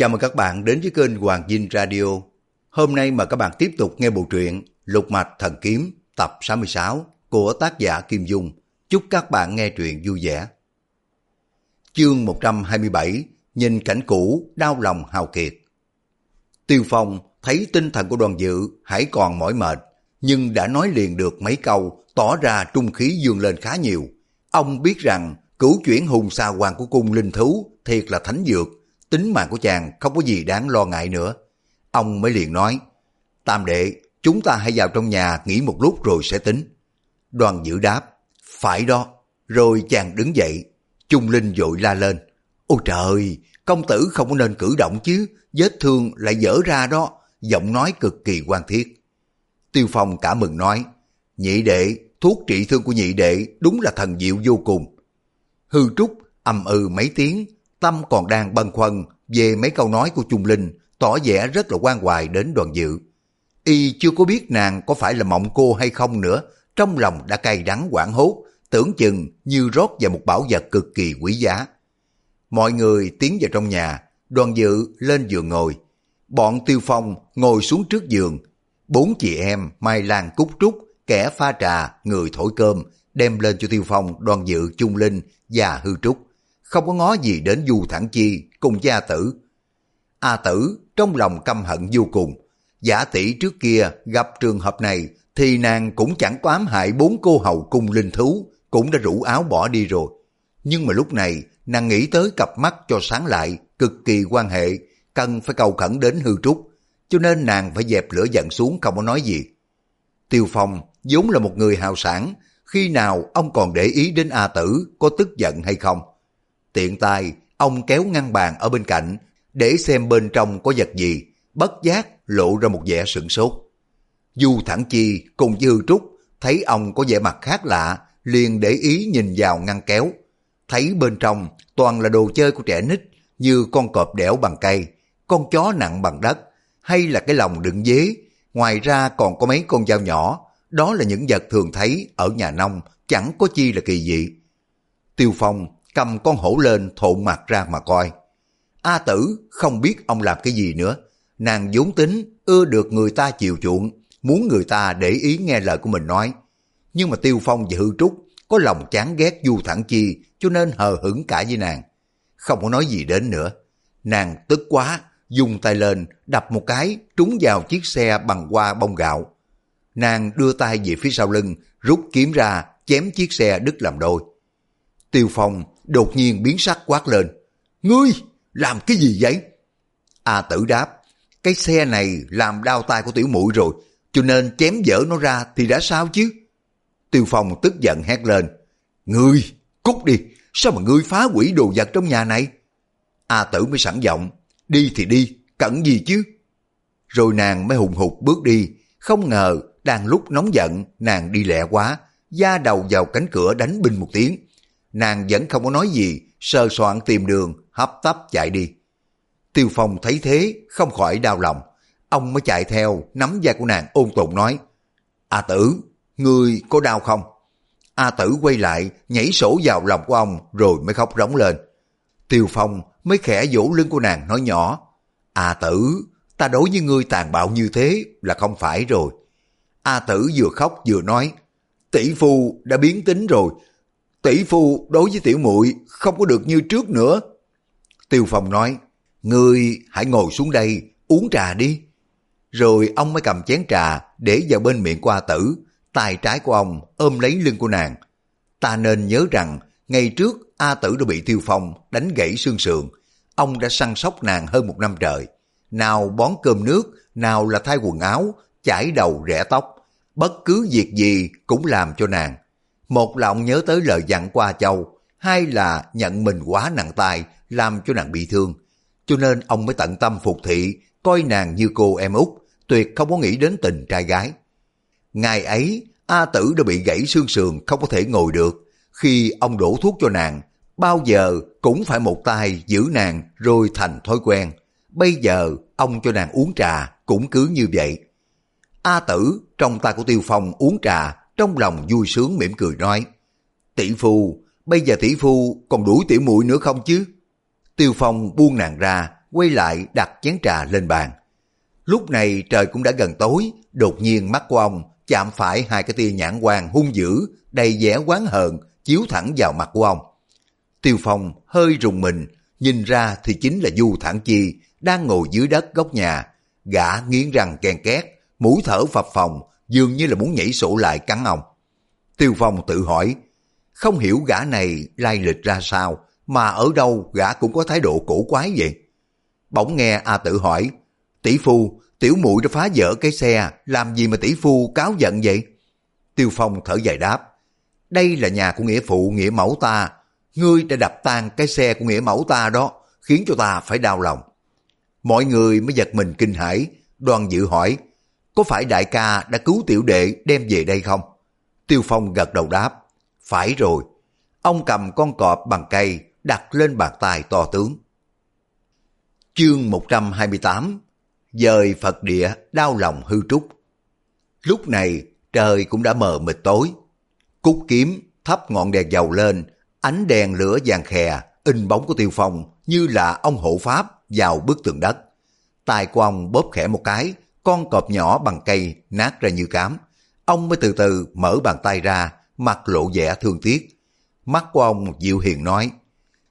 Chào mừng các bạn đến với kênh Hoàng Vinh Radio. Hôm nay mà các bạn tiếp tục nghe bộ truyện Lục Mạch Thần Kiếm tập 66 của tác giả Kim Dung. Chúc các bạn nghe truyện vui vẻ. Chương 127, nhìn cảnh cũ, đau lòng hào kiệt. Tiêu Phong thấy tinh thần của Đoàn Dự hãy còn mỏi mệt, nhưng đã nói liền được mấy câu, tỏ ra trung khí dương lên khá nhiều. Ông biết rằng cửu chuyển hùng sa hoàng của cung linh thú thiệt là thánh dược, tính mạng của chàng không có gì đáng lo ngại nữa. Ông mới liền nói, tam đệ, chúng ta hãy vào trong nhà nghỉ một lúc rồi sẽ tính. Đoàn Dự đáp, phải đó. Rồi chàng đứng dậy. Chung Linh vội la lên, ôi trời, công tử không có nên cử động chứ, vết thương lại dở ra đó. Giọng nói cực kỳ quan thiết. Tiêu Phong cả mừng nói, nhị đệ, thuốc trị thương của nhị đệ đúng là thần diệu vô cùng. Hư Trúc ầm ừ mấy tiếng, tâm còn đang băn khoăn về mấy câu nói của Chung Linh, tỏ vẻ rất là quan hoài đến Đoàn Dự. Y chưa có biết nàng có phải là mộng cô hay không nữa, trong lòng đã cay đắng hoảng hốt, tưởng chừng như rót vào một bảo vật cực kỳ quý giá. Mọi người tiến vào trong nhà, Đoàn Dự lên giường ngồi. Bọn Tiêu Phong ngồi xuống trước giường. Bốn chị em Mai Lan Cúc Trúc, kẻ pha trà, người thổi cơm, đem lên cho Tiêu Phong, Đoàn Dự, Chung Linh và Hư Trúc. Không có ngó gì đến Du Thẳng Chi cùng gia tử. A Tử trong lòng căm hận vô cùng. Giả tỷ trước kia gặp trường hợp này thì nàng cũng chẳng có ám hại bốn cô hầu cung linh thú, cũng đã rủ áo bỏ đi rồi. Nhưng mà lúc này nàng nghĩ tới cặp mắt cho sáng lại, cực kỳ quan hệ, cần phải cầu khẩn đến Hư Trúc, cho nên nàng phải dẹp lửa giận xuống, không có nói gì. Tiêu Phong vốn là một người hào sảng, khi nào ông còn để ý đến A Tử có tức giận hay không. Tiện tay ông kéo ngăn bàn ở bên cạnh để xem bên trong có vật gì, bất giác lộ ra một vẻ sửng sốt. Du Thẳng Chi cùng với Hư Trúc thấy ông có vẻ mặt khác lạ, liền để ý nhìn vào ngăn kéo. Thấy bên trong toàn là đồ chơi của trẻ nít, như con cọp đẽo bằng cây, con chó nặng bằng đất, hay là cái lồng đựng dế. Ngoài ra còn có mấy con dao nhỏ, đó là những vật thường thấy ở nhà nông, chẳng có chi là kỳ dị. Tiêu Phong cầm con hổ lên thộn mặt ra mà coi. A Tử không biết ông làm cái gì nữa. Nàng vốn tính ưa được người ta chiều chuộng, muốn người ta để ý nghe lời của mình nói. Nhưng mà Tiêu Phong và Hư Trúc có lòng chán ghét Du Thẳng Chi, cho nên hờ hững cả với nàng, không có nói gì đến nữa. Nàng tức quá, dùng tay lên đập một cái trúng vào chiếc xe bằng hoa bông gạo. Nàng đưa tay về phía sau lưng, rút kiếm ra chém chiếc xe đứt làm đôi. Tiêu Phong đột nhiên biến sắc quát lên, ngươi làm cái gì vậy? A Tử đáp, cái xe này làm đau tay của tiểu muội rồi, cho nên chém dở nó ra thì đã sao chứ. Tiêu Phong tức giận hét lên, ngươi cút đi, sao mà ngươi phá hủy đồ vật trong nhà này? A Tử mới sẵn giọng, đi thì đi, cẩn gì chứ. Rồi nàng mới hùng hục bước đi. Không ngờ đang lúc nóng giận, nàng đi lẹ quá, da đầu vào cánh cửa đánh binh một tiếng. Nàng vẫn không có nói gì, sơ soạn tìm đường, hấp tấp chạy đi. Tiêu Phong thấy thế không khỏi đau lòng, ông mới chạy theo, nắm vai của nàng ôn tồn nói, A Tử, ngươi có đau không? A Tử quay lại, nhảy sổ vào lòng của ông rồi mới khóc rống lên. Tiêu Phong mới khẽ vỗ lưng của nàng nói nhỏ, A Tử, ta đối với ngươi tàn bạo như thế là không phải rồi. A Tử vừa khóc vừa nói, tỷ phu đã biến tính rồi, tỷ phu đối với tiểu muội không có được như trước nữa. Tiêu Phong nói, ngươi hãy ngồi xuống đây uống trà đi. Rồi ông mới cầm chén trà để vào bên miệng của A Tử, tay trái của ông ôm lấy lưng của nàng. Ta nên nhớ rằng ngày trước A Tử đã bị Tiêu Phong đánh gãy xương sườn, ông đã săn sóc nàng hơn một năm trời, nào bón cơm nước, nào là thay quần áo, chải đầu rẽ tóc, bất cứ việc gì cũng làm cho nàng. Một là ông nhớ tới lời dặn qua Châu, hai là nhận mình quá nặng tay làm cho nàng bị thương, cho nên ông mới tận tâm phục thị, coi nàng như cô em út, tuyệt không có nghĩ đến tình trai gái. Ngày ấy A Tử đã bị gãy xương sườn, không có thể ngồi được. Khi ông đổ thuốc cho nàng, bao giờ cũng phải một tay giữ nàng rồi thành thói quen. Bây giờ ông cho nàng uống trà cũng cứ như vậy. A Tử trong tay của Tiêu Phong uống trà, trong lòng vui sướng mỉm cười nói, tỷ phu, bây giờ tỷ phu còn đuổi tiểu muội nữa không chứ? Tiêu Phong buông nàng ra, quay lại đặt chén trà lên bàn. Lúc này trời cũng đã gần tối, đột nhiên mắt của ông chạm phải hai cái tia nhãn quang hung dữ, đầy vẻ oán hờn, chiếu thẳng vào mặt của ông. Tiêu Phong hơi rùng mình, nhìn ra thì chính là Du Thẳng Chi đang ngồi dưới đất góc nhà. Gã nghiến răng ken két, mũi thở phập phồng, dường như là muốn nhảy sổ lại cắn ông. Tiêu Phong tự hỏi, không hiểu gã này lai lịch ra sao, mà ở đâu gã cũng có thái độ cổ quái vậy. Bỗng nghe A Tử hỏi, tỷ phu, tiểu muội đã phá vỡ cái xe, làm gì mà tỷ phu cáu giận vậy? Tiêu Phong thở dài đáp, đây là nhà của nghĩa phụ nghĩa mẫu ta, ngươi đã đập tan cái xe của nghĩa mẫu ta đó, khiến cho ta phải đau lòng. Mọi người mới giật mình kinh hãi. Đoàn Dự hỏi, có phải đại ca đã cứu tiểu đệ đem về đây không? Tiêu Phong gật đầu đáp, phải rồi. Ông cầm con cọp bằng cây đặt lên bàn tay to tướng. Chương 128, dời Phật địa đau lòng Hư Trúc. Lúc này trời cũng đã mờ mịt tối. Cúc Kiếm thắp ngọn đèn dầu lên, ánh đèn lửa vàng khè in bóng của Tiêu Phong như là ông hộ pháp vào bức tường đất. Tay của ông bóp khẽ một cái, con cọp nhỏ bằng cây nát ra như cám. Ông mới từ từ mở bàn tay ra, mặt lộ vẻ thương tiếc. Mắt của ông dịu hiền nói,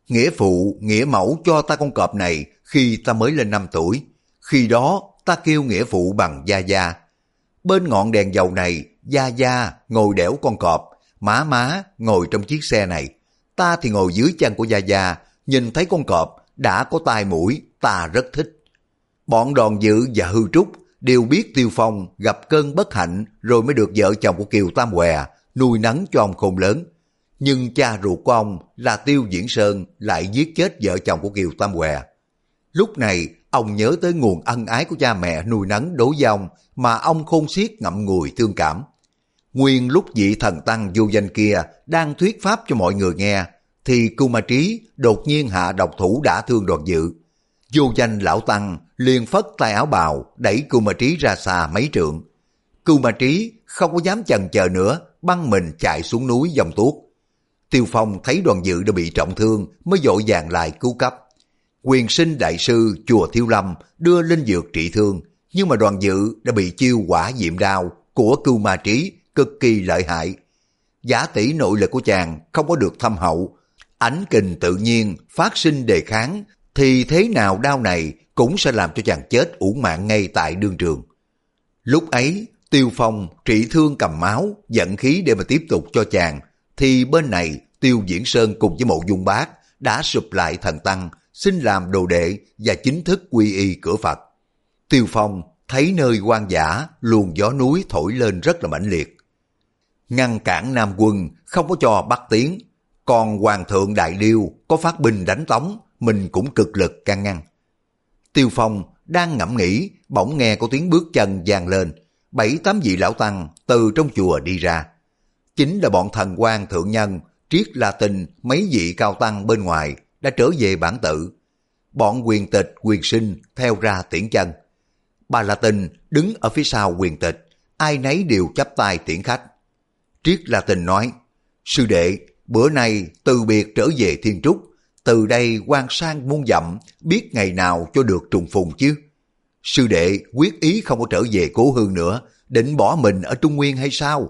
nghĩa phụ, nghĩa mẫu cho ta con cọp này khi ta mới lên 5 tuổi. Khi đó ta kêu nghĩa phụ bằng Gia Gia. Bên ngọn đèn dầu này, Gia Gia ngồi đẽo con cọp, má ngồi trong chiếc xe này. Ta thì ngồi dưới chân của Gia Gia, nhìn thấy con cọp đã có tai mũi, ta rất thích. Bọn Đoàn Dự và Hư Trúc đều biết Tiêu Phong gặp cơn bất hạnh rồi mới được vợ chồng của Kiều Tam Hòe nuôi nấng cho ông khôn lớn. Nhưng cha ruột của ông là Tiêu Diễn Sơn lại giết chết vợ chồng của Kiều Tam Hòe. Lúc này, ông nhớ tới nguồn ân ái của cha mẹ nuôi nấng đối với ông mà ông khôn xiết ngậm ngùi thương cảm. Nguyên lúc vị thần tăng vô danh kia đang thuyết pháp cho mọi người nghe, thì Cưu Ma Trí đột nhiên hạ độc thủ đã thương Đoàn Dự. Vô danh lão tăng liền phất tay áo bào đẩy Cưu Ma Trí ra xa mấy trượng. Cưu Ma Trí không có dám chần chờ nữa, băng mình chạy xuống núi dòng tuốt. Tiêu Phong thấy Đoàn Dự đã bị trọng thương mới vội vàng lại cứu cấp. Quyền Sinh đại sư chùa Thiếu Lâm đưa linh dược trị thương, nhưng mà Đoàn Dự đã bị chiêu quả diệm đao của Cưu Ma Trí cực kỳ lợi hại. Giả tỷ nội lực của chàng không có được thâm hậu, ánh kình tự nhiên phát sinh đề kháng, thì thế nào đao này cũng sẽ làm cho chàng chết uổng mạng ngay tại đương trường. Lúc ấy Tiêu Phong trị thương cầm máu dẫn khí để mà tiếp tục cho chàng, thì bên này Tiêu Diễn Sơn cùng với Mộ Dung Bác đã sụp lại thần tăng, xin làm đồ đệ và chính thức quy y cửa Phật. Tiêu Phong thấy nơi hoang dã, luồng gió núi thổi lên rất là mãnh liệt, ngăn cản Nam quân không có cho bắt tiến. Còn Hoàng thượng Đại Điêu có phát binh đánh tống, mình cũng cực lực can ngăn. Tiêu Phong đang ngẫm nghĩ, bỗng nghe có tiếng bước chân vang lên, 7-8 vị lão tăng từ trong chùa đi ra. Chính là bọn thần quan thượng nhân, Triết La Tinh, mấy vị cao tăng bên ngoài đã trở về bản tự. Bọn Quyền Tịch, Quyền Sinh theo ra tiễn chân. Ba La Tinh đứng ở phía sau Quyền Tịch, ai nấy đều chắp tay tiễn khách. Triết La Tinh nói, sư đệ, bữa nay từ biệt trở về Thiên Trúc, từ đây quan sang muôn dặm, biết ngày nào cho được trùng phùng chứ. Sư đệ quyết ý không có trở về cố hương nữa, định bỏ mình ở Trung Nguyên hay sao?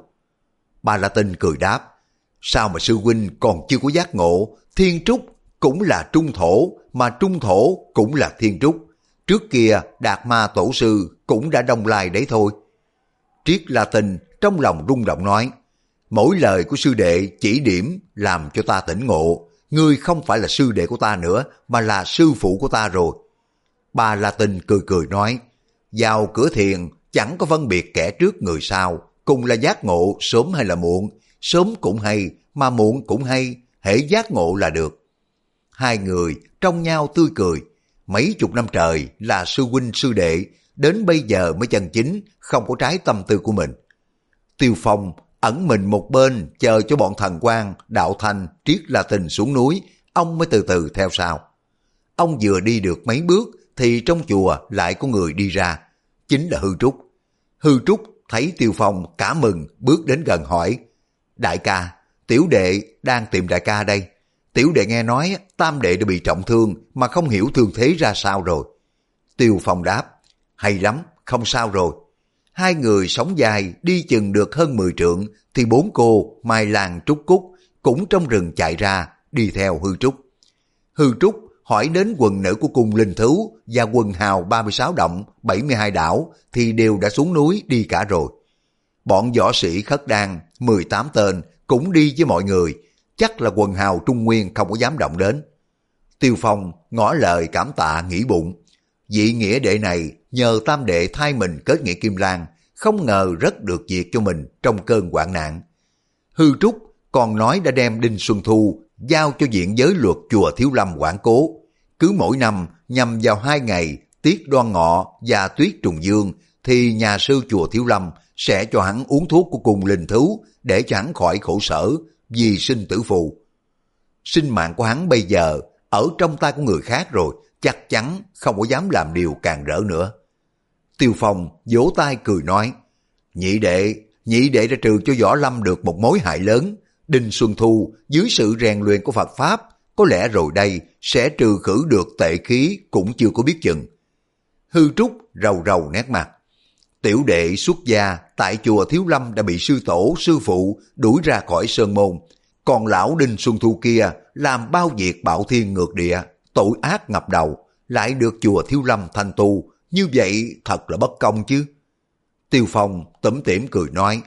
Ba La Tinh cười đáp, sao mà sư huynh còn chưa có giác ngộ, Thiên Trúc cũng là Trung Thổ, mà Trung Thổ cũng là Thiên Trúc. Trước kia Đạt Ma Tổ Sư cũng đã đông lai đấy thôi. Triết La Tinh trong lòng rung động nói, mỗi lời của sư đệ chỉ điểm làm cho ta tỉnh ngộ, ngươi không phải là sư đệ của ta nữa mà là sư phụ của ta rồi. Ba La Tinh cười cười nói, vào cửa thiền chẳng có phân biệt kẻ trước người sau, cùng là giác ngộ sớm hay là muộn, sớm cũng hay mà muộn cũng hay, hễ giác ngộ là được. Hai người trong nhau tươi cười, mấy chục năm trời là sư huynh sư đệ, đến bây giờ mới chân chính không có trái tâm tư của mình. Tiêu Phong ẩn mình một bên chờ cho bọn thần quan đạo thành, Triết La Tinh xuống núi, ông mới từ từ theo sau. Ông vừa đi được mấy bước thì trong chùa lại có người đi ra, chính là Hư Trúc. Hư Trúc thấy Tiêu Phong cả mừng, bước đến gần hỏi, đại ca, tiểu đệ đang tìm đại ca đây. Tiểu đệ nghe nói tam đệ đã bị trọng thương mà không hiểu thương thế ra sao rồi. Tiêu Phong đáp, hay lắm, không sao rồi. Hai người sống dài đi chừng được hơn 10 trượng thì bốn cô Mai Lan Trúc Cúc cũng trong rừng chạy ra đi theo Hư Trúc. Hư Trúc hỏi đến quần nữ của cung linh thú và quần hào 36 động 72 đảo thì đều đã xuống núi đi cả rồi. Bọn võ sĩ khất đan 18 tên cũng đi với mọi người, chắc là quần hào Trung Nguyên không có dám động đến. Tiêu Phong ngỏ lời cảm tạ nghĩ bụng, vị nghĩa đệ này nhờ tam đệ thay mình kết nghĩa Kim Lan, không ngờ rất được việc cho mình trong cơn hoạn nạn. Hư Trúc còn nói đã đem Đinh Xuân Thu giao cho Viện Giới Luật Chùa Thiếu Lâm quản cố, cứ mỗi năm nhằm vào 2 ngày Tiết Đoan Ngọ và Tuyết Trùng Dương thì nhà sư Chùa Thiếu Lâm sẽ cho hắn uống thuốc của cùng linh thú để cho hắn khỏi khổ sở vì sinh tử phù. Sinh mạng của hắn bây giờ ở trong tay của người khác rồi, chắc chắn không có dám làm điều càng rỡ nữa. Tiêu Phong vỗ tay cười nói, nhị đệ đã trừ cho võ lâm được một mối hại lớn. Đinh Xuân Thu dưới sự rèn luyện của Phật Pháp có lẽ rồi đây sẽ trừ khử được tệ khí cũng chưa có biết chừng. Hư Trúc rầu rầu nét mặt, tiểu đệ xuất gia tại chùa Thiếu Lâm đã bị sư tổ sư phụ đuổi ra khỏi sơn môn, còn lão Đinh Xuân Thu kia làm bao việc bạo thiên ngược địa, tội ác ngập đầu, lại được chùa Thiếu Lâm thanh tu, như vậy thật là bất công chứ. Tiêu Phong tủm tỉm cười nói,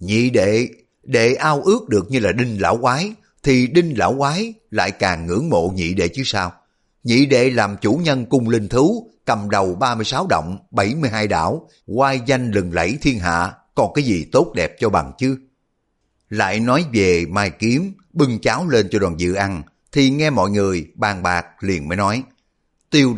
nhị đệ, đệ ao ước được như là Đinh lão quái thì Đinh lão quái lại càng ngưỡng mộ nhị đệ chứ sao. Nhị đệ làm chủ nhân cung linh thú, cầm đầu 36 động 72 đảo, oai danh lừng lẫy thiên hạ, còn cái gì tốt đẹp cho bằng chứ. Lại nói về Mai Kiếm bưng cháo lên cho Đoàn Dự ăn thì nghe mọi người bàn bạc liền mới nói, Tiêu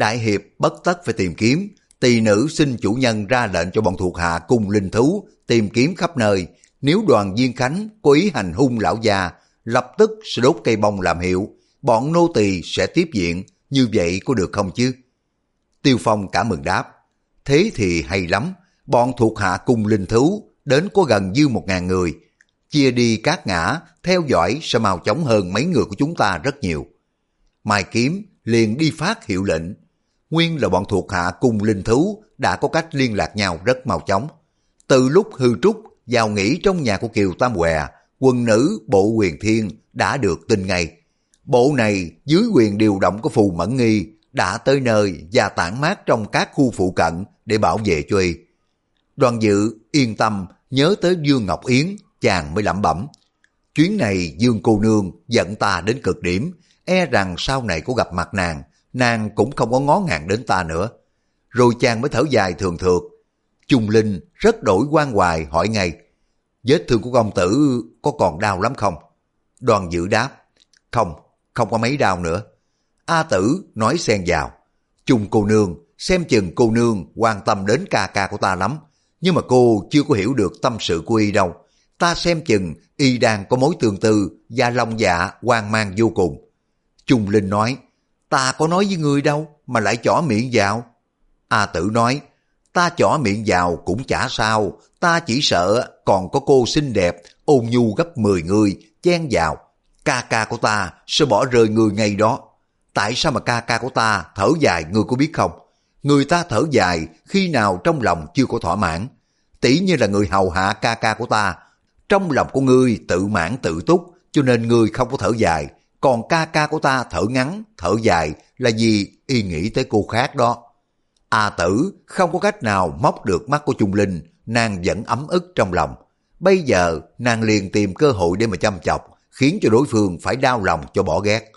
đại hiệp bất tất phải tìm kiếm, tỳ nữ xin chủ nhân ra lệnh cho bọn thuộc hạ cung linh thú tìm kiếm khắp nơi, nếu Đoàn Diên Khánh cố ý hành hung lão già, lập tức sẽ đốt cây bông làm hiệu, bọn nô tỳ sẽ tiếp diện, như vậy có được không chứ? Tiêu Phong cảm mừng đáp, thế thì hay lắm, bọn thuộc hạ cung linh thú đến có gần dư 1.000 người, chia đi các ngã, theo dõi sẽ mau chóng hơn mấy người của chúng ta rất nhiều. Mai Kiếm liền đi phát hiệu lệnh, nguyên là bọn thuộc hạ cung linh thú đã có cách liên lạc nhau rất mau chóng. Từ lúc Hư Trúc vào nghỉ trong nhà của Kiều Tam Hòe, quân nữ bộ Quyền Thiên đã được tin ngay. Bộ này dưới quyền điều động của Phù Mẫn Nghi đã tới nơi và tản mát trong các khu phụ cận để bảo vệ cho y. Đoàn Dự yên tâm nhớ tới Dương Ngọc Yến, chàng mới lẩm bẩm, chuyến này Dương cô nương giận ta đến cực điểm, e rằng sau này có gặp mặt nàng cũng không có ngó ngàng đến ta nữa. Rồi chàng mới thở dài thường thượt. Chung Linh rất đổi quan hoài hỏi ngay, vết thương của công tử có còn đau lắm không? Đoàn Dự đáp, không có mấy đau nữa. A Tử nói xen vào, Chung cô nương, xem chừng cô nương quan tâm đến ca ca của ta lắm, nhưng mà cô chưa có hiểu được tâm sự của y đâu. Ta xem chừng y đang có mối tương tư và lòng dạ hoang mang vô cùng. Chung Linh nói, ta có nói với ngươi đâu mà lại chỏ miệng vào. A Tử nói, ta chỏ miệng vào cũng chả sao, ta chỉ sợ còn có cô xinh đẹp, ôn nhu gấp 10 người chen vào, ca ca của ta sẽ bỏ rơi người ngay đó. Tại sao mà ca ca của ta thở dài ngươi có biết không? Người ta thở dài khi nào trong lòng chưa có thỏa mãn. Tỷ như là người hầu hạ ca ca của ta, trong lòng của ngươi tự mãn tự túc, cho nên ngươi không có thở dài. Còn ca ca của ta thở ngắn, thở dài là vì y nghĩ tới cô khác đó. A Tử không có cách nào móc được mắt của Chung Linh, nàng vẫn ấm ức trong lòng. Bây giờ nàng liền tìm cơ hội để mà chăm chọc, khiến cho đối phương phải đau lòng cho bỏ ghét.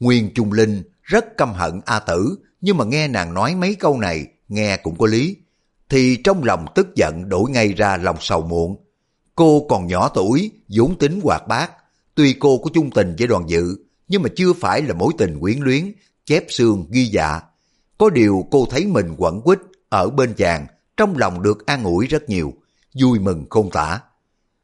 Nguyên Chung Linh rất căm hận A Tử, nhưng mà nghe nàng nói mấy câu này, nghe cũng có lý, thì trong lòng tức giận đổi ngay ra lòng sầu muộn. Cô còn nhỏ tuổi, vốn tính hoạt bát, tuy cô có chung tình với Đoàn Dự, nhưng mà chưa phải là mối tình quyến luyến, chép xương ghi dạ. Có điều cô thấy mình quẩn quýt ở bên chàng, trong lòng được an ủi rất nhiều, vui mừng không tả.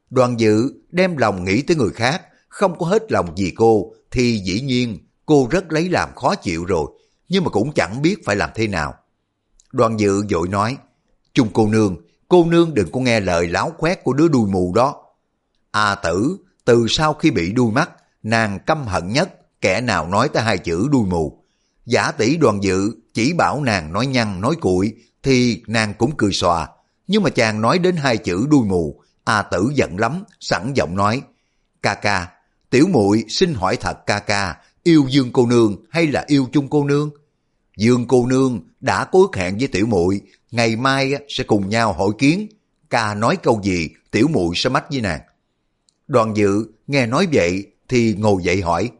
Đoàn Dự đem lòng nghĩ tới người khác, không có hết lòng vì cô, thì dĩ nhiên cô rất lấy làm khó chịu rồi, nhưng mà cũng chẳng biết phải làm thế nào. Đoàn Dự vội nói, Chung cô nương đừng có nghe lời láo khoét của đứa đuôi mù đó. A Tử từ sau khi bị đuôi mắt, nàng căm hận nhất kẻ nào nói tới hai chữ đuôi mù. Giả tỷ Đoàn Dự chỉ bảo nàng nói nhăn nói cuội thì nàng cũng cười xòa, nhưng mà chàng nói đến hai chữ đuôi mù, A Tử giận lắm, sẵn giọng nói: "Ca ca, tiểu muội xin hỏi thật ca ca, yêu Dương cô nương hay là yêu Chung cô nương? Dương cô nương đã có ước hẹn với tiểu muội, ngày mai sẽ cùng nhau hội kiến, ca nói câu gì tiểu muội sẽ mách với nàng." Đoàn Dự nghe nói vậy thì ngồi dậy hỏi: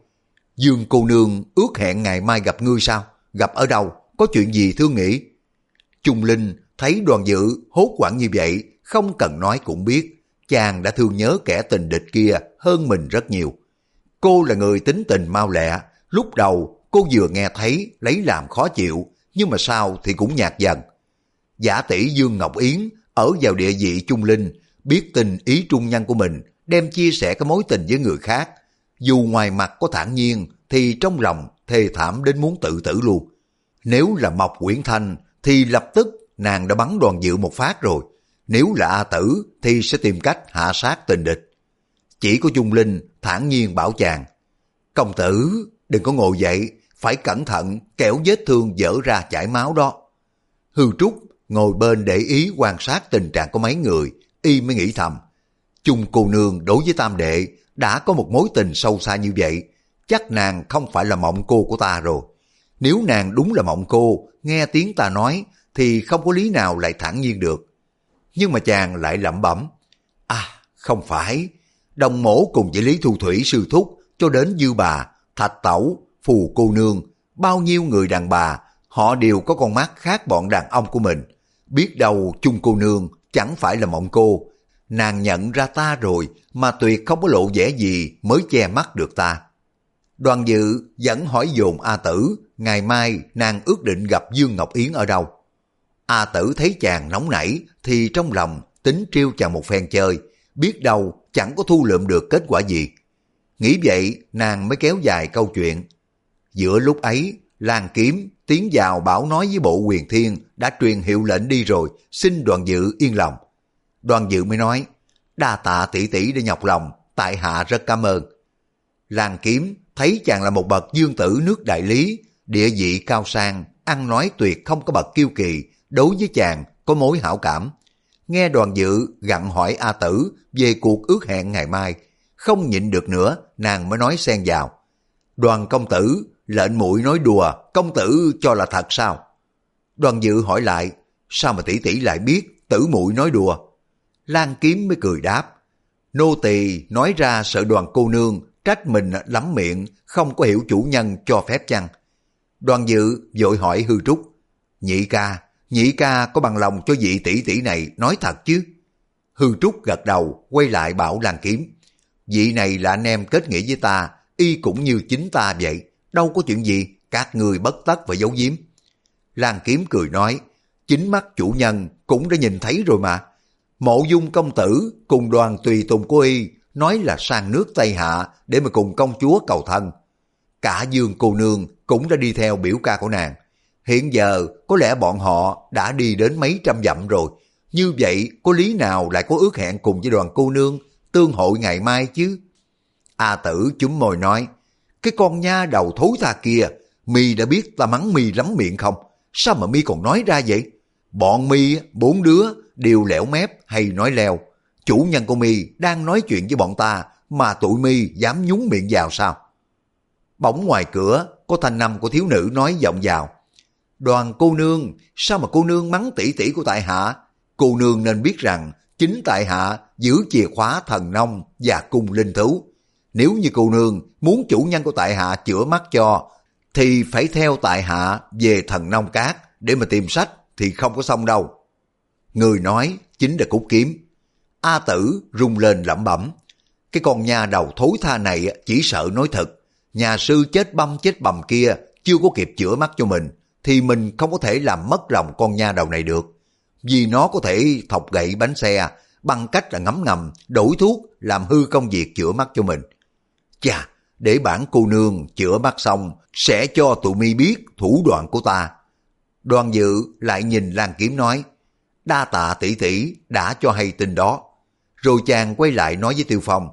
"Dương cô nương ước hẹn ngày mai gặp ngươi sao? Gặp ở đâu? Có chuyện gì thương nghị?" Chung Linh thấy Đoàn Dự hốt hoảng như vậy, không cần nói cũng biết, chàng đã thương nhớ kẻ tình địch kia hơn mình rất nhiều. Cô là người tính tình mau lẹ, lúc đầu cô vừa nghe thấy lấy làm khó chịu, nhưng mà sau thì cũng nhạt dần. Giả tỷ Dương Ngọc Yến ở vào địa vị Chung Linh, biết tình ý trung nhân của mình, đem chia sẻ cái mối tình với người khác. Dù ngoài mặt có thản nhiên thì trong lòng thê thảm đến muốn tự tử luôn. Nếu là Mộc Quyển Thành thì lập tức nàng đã bắn Đoàn Dự một phát rồi. Nếu là A Tử thì sẽ tìm cách hạ sát tình địch. Chỉ có Chung Linh thản nhiên bảo chàng: "Công tử, đừng có ngồi dậy, phải cẩn thận, kẻo vết thương dở ra chảy máu đó." Hư Trúc ngồi bên để ý quan sát tình trạng của mấy người, y mới nghĩ thầm: Chung cô nương đối với tam đệ đã có một mối tình sâu xa như vậy, chắc nàng không phải là mộng cô của ta rồi. Nếu nàng đúng là mộng cô, nghe tiếng ta nói thì không có lý nào lại thản nhiên được. Nhưng mà chàng lại lẩm bẩm: Không phải, đồng mổ cùng với Lý Thu Thủy sư thúc cho đến Dư bà, Thạch tẩu, Phù cô nương, bao nhiêu người đàn bà, họ đều có con mắt khác bọn đàn ông của mình. Biết đâu Chung cô nương chẳng phải là mộng cô, nàng nhận ra ta rồi mà tuyệt không có lộ vẻ gì mới che mắt được ta. Đoàn Dự vẫn hỏi dồn A Tử ngày mai nàng ước định gặp Dương Ngọc Yến ở đâu. A Tử thấy chàng nóng nảy thì trong lòng tính trêu chàng một phen chơi, biết đâu chẳng có thu lượm được kết quả gì. Nghĩ vậy nàng mới kéo dài câu chuyện. Giữa lúc ấy, Lãng Kiếm tiến vào bảo nói với bộ Quyền Thiên đã truyền hiệu lệnh đi rồi, xin Đoàn Dự yên lòng. Đoàn Dự mới nói: "Đa tạ tỷ tỷ để nhọc lòng, tại hạ rất cảm ơn." Lãng Kiếm thấy chàng là một bậc dương tử nước Đại Lý, địa vị cao sang, ăn nói tuyệt không có bậc kiêu kỳ, đối với chàng có mối hảo cảm. Nghe Đoàn Dự gặn hỏi A Tử về cuộc ước hẹn ngày mai, không nhịn được nữa, nàng mới nói xen vào: "Đoàn công tử, lệnh muội nói đùa, công tử cho là thật sao?" Đoàn Dự hỏi lại: "Sao mà tỷ tỷ lại biết tử muội nói đùa?" Lãng Kiếm mới cười đáp: "Nô tỳ nói ra sợ Đoàn cô nương trách mình lắm miệng, không có hiểu chủ nhân cho phép chăng?" Đoàn Dự vội hỏi Hư Trúc: Nhị ca có bằng lòng cho vị tỷ tỷ này nói thật chứ?" Hư Trúc gật đầu, quay lại bảo Lãng Kiếm: "Vị này là anh em kết nghĩa với ta, y cũng như chính ta vậy, đâu có chuyện gì các người bất tất và giấu giếm." Lãng Kiếm cười nói: "Chính mắt chủ nhân cũng đã nhìn thấy rồi mà. Mộ Dung công tử cùng đoàn tùy tùng của y nói là sang nước Tây Hạ để mà cùng công chúa cầu thân. Cả Dương cô nương cũng đã đi theo biểu ca của nàng. Hiện giờ có lẽ bọn họ đã đi đến mấy trăm dặm rồi. Như vậy có lý nào lại có ước hẹn cùng với Đoàn cô nương tương hội ngày mai chứ?" A Tử chúm môi nói: "Cái con nha đầu thối tha kia, mi đã biết ta mắng mi lắm miệng không? Sao mà mi còn nói ra vậy? Bọn mi bốn đứa đều lẻo mép hay nói leo. Chủ nhân của mi đang nói chuyện với bọn ta mà tụi mi dám nhúng miệng vào sao?" Bỗng ngoài cửa có thanh âm của thiếu nữ nói vọng vào: "Đoàn cô nương, sao mà cô nương mắng tỷ tỷ của tại hạ? Cô nương nên biết rằng chính tại hạ giữ chìa khóa thần nông và cung linh thú. Nếu như cô nương muốn chủ nhân của tại hạ chữa mắt cho thì phải theo tại hạ về thần nông cát để mà tìm sách thì không có xong đâu." Người nói chính là Cúc Kiếm. A Tử rung lên lẩm bẩm: "Cái con nha đầu thối tha này chỉ sợ nói thật. Nhà sư chết bầm kia chưa có kịp chữa mắt cho mình thì mình không có thể làm mất lòng con nha đầu này được. Vì nó có thể thọc gậy bánh xe bằng cách là ngấm ngầm đổi thuốc làm hư công việc chữa mắt cho mình. Chà, để bản cô nương chữa mắt xong sẽ cho tụi mi biết thủ đoạn của ta." Đoàn Dự lại nhìn Lãng Kiếm nói: "Đa tạ tỷ tỷ đã cho hay tin đó." Rồi chàng quay lại nói với Tiêu Phong: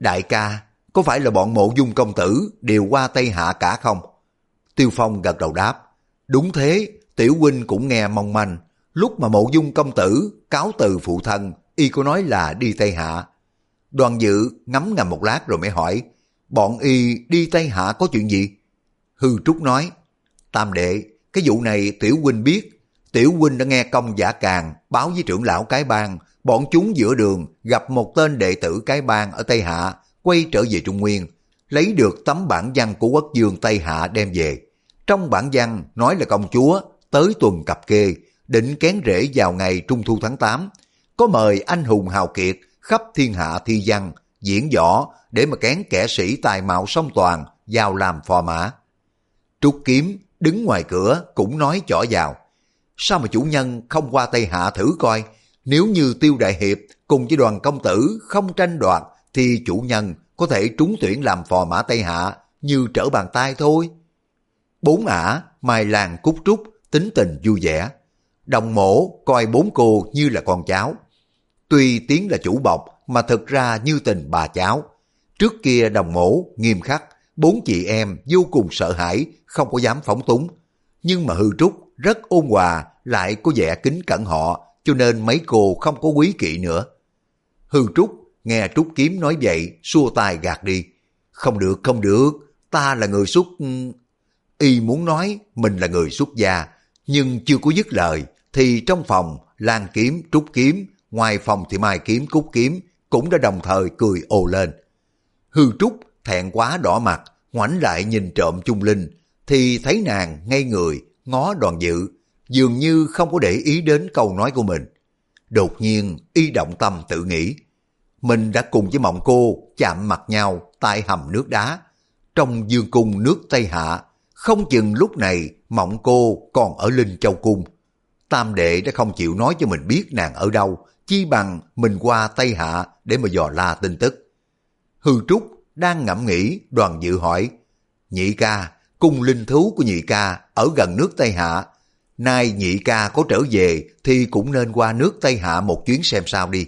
"Đại ca, có phải là bọn Mộ Dung công tử đều qua Tây Hạ cả không? Tiêu Phong gật đầu đáp, đúng thế, tiểu huynh cũng nghe mong manh, lúc mà Mộ Dung công tử cáo từ phụ thân, y có nói là đi Tây Hạ. Đoàn Dự ngấm ngầm một lát rồi mới hỏi, bọn y đi Tây Hạ có chuyện gì? Hư Trúc nói, tam đệ, cái vụ này tiểu huynh biết, tiểu huynh đã nghe Công Giả Càng báo với trưởng lão cái bang, bọn chúng giữa đường gặp một tên đệ tử cái bang ở Tây Hạ, quay trở về Trung Nguyên, lấy được tấm bản văn của quốc vương Tây Hạ đem về. Trong bản văn nói là công chúa tới tuần cập kê, định kén rễ vào ngày trung thu tháng 8, có mời anh hùng hào kiệt khắp thiên hạ thi văn, diễn võ để mà kén kẻ sĩ tài mạo song toàn vào làm phò mã. Trúc Kiếm đứng ngoài cửa cũng nói chỏ vào, sao mà chủ nhân không qua Tây Hạ thử coi, nếu như Tiêu đại hiệp cùng với Đoàn công tử không tranh đoạt thì chủ nhân có thể trúng tuyển làm phò mã Tây Hạ như trở bàn tay thôi. Bốn ả, Mai Lan, Cúc Trúc tính tình vui vẻ, Đồng Mổ coi bốn cô như là con cháu. Tuy tiếng là chủ bọc mà thực ra như tình bà cháu. Trước kia Đồng Mổ nghiêm khắc, bốn chị em vô cùng sợ hãi, không có dám phóng túng. Nhưng mà Hư Trúc rất ôn hòa, lại có vẻ kính cẩn họ, cho nên mấy cô không có quý kỵ nữa. Hư Trúc nghe Trúc Kiếm nói vậy, xua tay gạt đi. Không được, không được, ta là người xuất... Y muốn nói mình là người xuất gia, nhưng chưa có dứt lời thì trong phòng Lãng Kiếm, Trúc Kiếm, ngoài phòng thì Mai Kiếm, Cúc Kiếm cũng đã đồng thời cười ồ lên. Hư Trúc thẹn quá đỏ mặt, ngoảnh lại nhìn trộm Chung Linh thì thấy nàng ngay người ngó Đoàn Dự, dường như không có để ý đến câu nói của mình. Đột nhiên y động tâm tự nghĩ, mình đã cùng với mộng cô chạm mặt nhau tại hầm nước đá trong dương cung nước Tây Hạ, không chừng lúc này mộng cô còn ở Linh Châu Cung. Tam đệ đã không chịu nói cho mình biết nàng ở đâu, chi bằng mình qua Tây Hạ để mà dò la tin tức. Hư Trúc đang ngẫm nghĩ, Đoàn Dự hỏi, nhị ca, cung linh thú của nhị ca ở gần nước Tây Hạ, nay nhị ca có trở về thì cũng nên qua nước Tây Hạ một chuyến xem sao đi.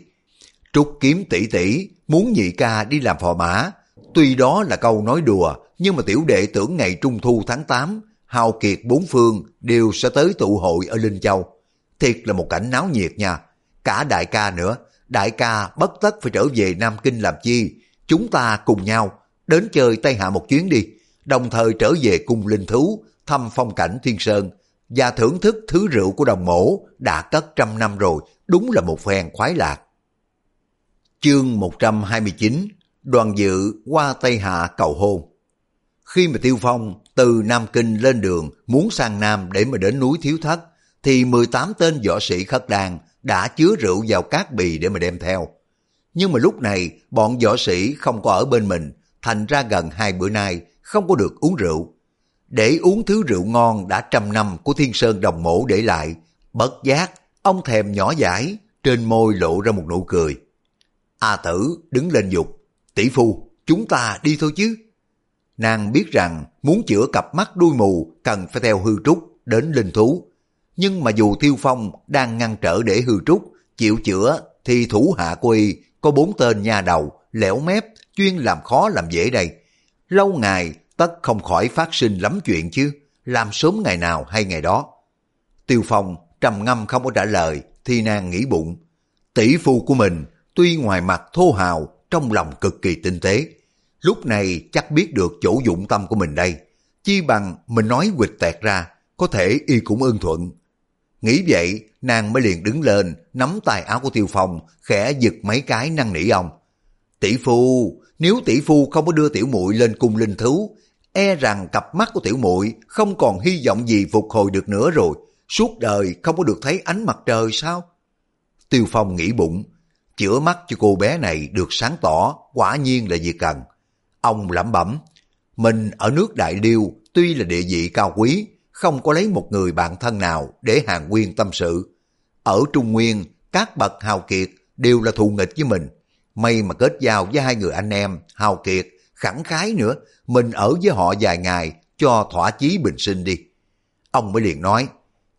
Trúc Kiếm tỷ tỷ muốn nhị ca đi làm phò mã, tuy đó là câu nói đùa, nhưng mà tiểu đệ tưởng ngày trung thu tháng 8, hào kiệt bốn phương đều sẽ tới tụ hội ở Linh Châu. Thiệt là một cảnh náo nhiệt nha. Cả đại ca nữa, đại ca bất tất phải trở về Nam Kinh làm chi. Chúng ta cùng nhau đến chơi Tây Hạ một chuyến đi, đồng thời trở về cùng linh thú, thăm phong cảnh Thiên Sơn và thưởng thức thứ rượu của Đồng Mổ đã cất trăm năm rồi, đúng là một phen khoái lạc. Chương 129, Đoàn Dự qua Tây Hạ cầu hôn. Khi mà Tiêu Phong từ Nam Kinh lên đường muốn sang Nam để mà đến núi Thiếu Thất, thì 18 tên võ sĩ khất đan đã chứa rượu vào cát bì để mà đem theo. Nhưng mà lúc này bọn võ sĩ không có ở bên mình, thành ra gần 2 bữa nay không có được uống rượu. Để uống thứ rượu ngon đã trăm năm của Thiên Sơn Đồng Mổ để lại, bất giác ông thèm nhỏ dãi, trên môi lộ ra một nụ cười. A Tử đứng lên dục, tỷ phu, chúng ta đi thôi chứ. Nàng biết rằng muốn chữa cặp mắt đuôi mù cần phải theo Hư Trúc đến linh thú. Nhưng mà dù Tiêu Phong đang ngăn trở để Hư Trúc chịu chữa, thì thủ hạ của y có 4 tên nha đầu lẻo mép, chuyên làm khó làm dễ đây. Lâu ngày tất không khỏi phát sinh lắm chuyện chứ, làm sớm ngày nào hay ngày đó. Tiêu Phong trầm ngâm không có trả lời, thì nàng nghĩ bụng. Tỷ phu của mình tuy ngoài mặt thô hào, trong lòng cực kỳ tinh tế. Lúc này chắc biết được chỗ dụng tâm của mình đây, chi bằng mình nói quịch tẹt ra, có thể y cũng ưng thuận. Nghĩ vậy, nàng mới liền đứng lên, nắm tay áo của Tiêu Phong, khẽ giật mấy cái năn nỉ ông. Tỷ phu, nếu tỷ phu không có đưa tiểu muội lên cung linh thú, e rằng cặp mắt của tiểu muội không còn hy vọng gì phục hồi được nữa rồi, suốt đời không có được thấy ánh mặt trời sao? Tiêu Phong nghĩ bụng, chữa mắt cho cô bé này được sáng tỏ, quả nhiên là việc cần. Ông lẩm bẩm, mình ở nước Đại Liêu tuy là địa vị cao quý, không có lấy một người bạn thân nào để hàn huyên tâm sự. Ở Trung Nguyên, các bậc hào kiệt đều là thù nghịch với mình. May mà kết giao với 2 người anh em hào kiệt, khẳng khái nữa, mình ở với họ vài ngày cho thỏa chí bình sinh đi. Ông mới liền nói,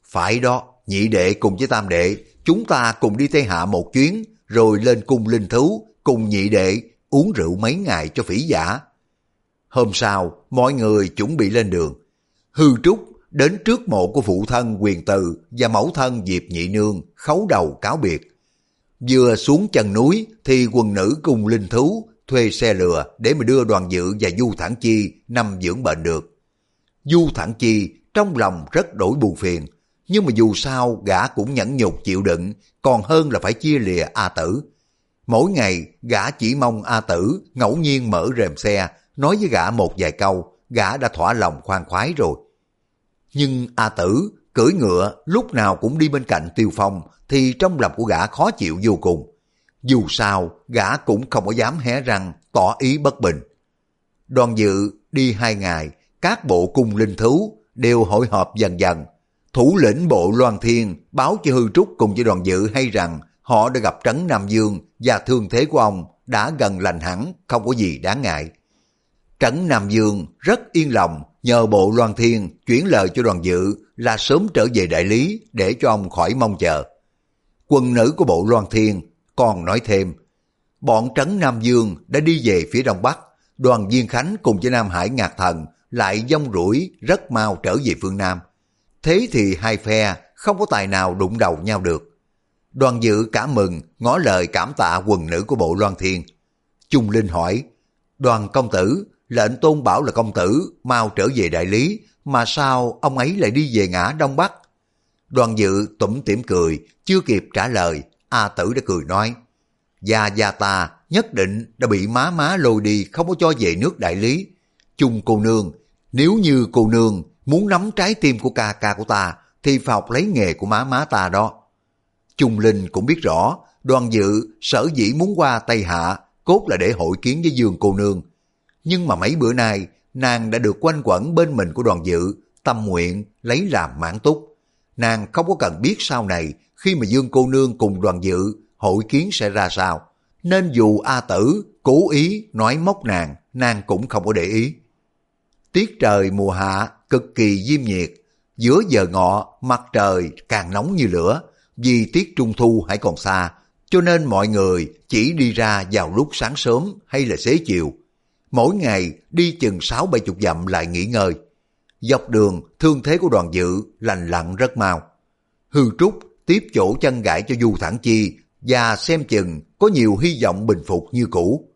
phải đó, nhị đệ cùng với tam đệ, chúng ta cùng đi Tây Hạ một chuyến, rồi lên cung linh thú, cùng nhị đệ uống rượu mấy ngày cho phỉ giả. Hôm sau, mọi người chuẩn bị lên đường. Hư Trúc đến trước mộ của phụ thân Quyền Từ và mẫu thân Diệp Nhị Nương khấu đầu cáo biệt. Vừa xuống chân núi thì quần nữ cùng linh thú thuê xe lừa để mà đưa Đoàn Dự và Du Thẳng Chi nằm dưỡng bệnh được. Du Thẳng Chi trong lòng rất đổi buồn phiền, nhưng mà dù sao gã cũng nhẫn nhục chịu đựng, còn hơn là phải chia lìa A Tử. Mỗi ngày gã chỉ mong A Tử ngẫu nhiên mở rèm xe, nói với gã một vài câu, gã đã thỏa lòng khoan khoái rồi. Nhưng A Tử cưỡi ngựa lúc nào cũng đi bên cạnh Tiêu Phong thì trong lòng của gã khó chịu vô cùng. Dù sao gã cũng không có dám hé răng tỏ ý bất bình. Đoàn Dự đi 2 ngày, các bộ cung linh thú đều hội họp dần dần. Thủ lĩnh bộ Loan Thiên báo cho Hư Trúc cùng với Đoàn Dự hay rằng họ đã gặp Trấn Nam Dương và thương thế của ông đã gần lành hẳn, không có gì đáng ngại. Trấn Nam Dương rất yên lòng, nhờ bộ Loan Thiên chuyển lời cho Đoàn Dự là sớm trở về đại lý để cho ông khỏi mong chờ. Quân nữ của bộ Loan Thiên còn nói thêm, bọn Trấn Nam Dương đã đi về phía đông bắc, Đoàn Diên Khánh cùng với Nam Hải Ngạc Thần lại dông rủi rất mau trở về phương Nam. Thế thì hai phe không có tài nào đụng đầu nhau được. Đoàn Dự cảm mừng, ngỏ lời cảm tạ quần nữ của bộ Loan Thiên. Chung Linh hỏi, Đoàn công tử, lệnh tôn bảo là công tử mau trở về đại lý, mà sao ông ấy lại đi về ngã đông bắc? Đoàn Dự tủm tỉm cười, chưa kịp trả lời, A Tử đã cười nói, gia ta nhất định đã bị má lôi đi, không có cho về nước đại lý. Chung cô nương, nếu như cô nương muốn nắm trái tim của ca của ta thì phải học lấy nghề của má ta đó. Chung Linh cũng biết rõ Đoàn Dự sở dĩ muốn qua Tây Hạ cốt là để hội kiến với Dương cô nương, nhưng mà mấy bữa nay nàng đã được quanh quẩn bên mình của Đoàn Dự, tâm nguyện lấy làm mãn túc. Nàng không có cần biết sau này khi mà Dương cô nương cùng Đoàn Dự hội kiến sẽ ra sao, nên dù A Tử cố ý nói móc nàng cũng không có để ý. Tiết trời mùa hạ cực kỳ diêm nhiệt, giữa giờ ngọ mặt trời càng nóng như lửa. Vì tiết trung thu hãy còn xa, cho nên mọi người chỉ đi ra vào lúc sáng sớm hay là xế chiều. Mỗi ngày đi chừng 60-70 dặm lại nghỉ ngơi. Dọc đường, thương thế của Đoàn Dự lành lặn rất mau. Hư Trúc tiếp chỗ chân gãi cho Du Thẳng Chi và xem chừng có nhiều hy vọng bình phục như cũ.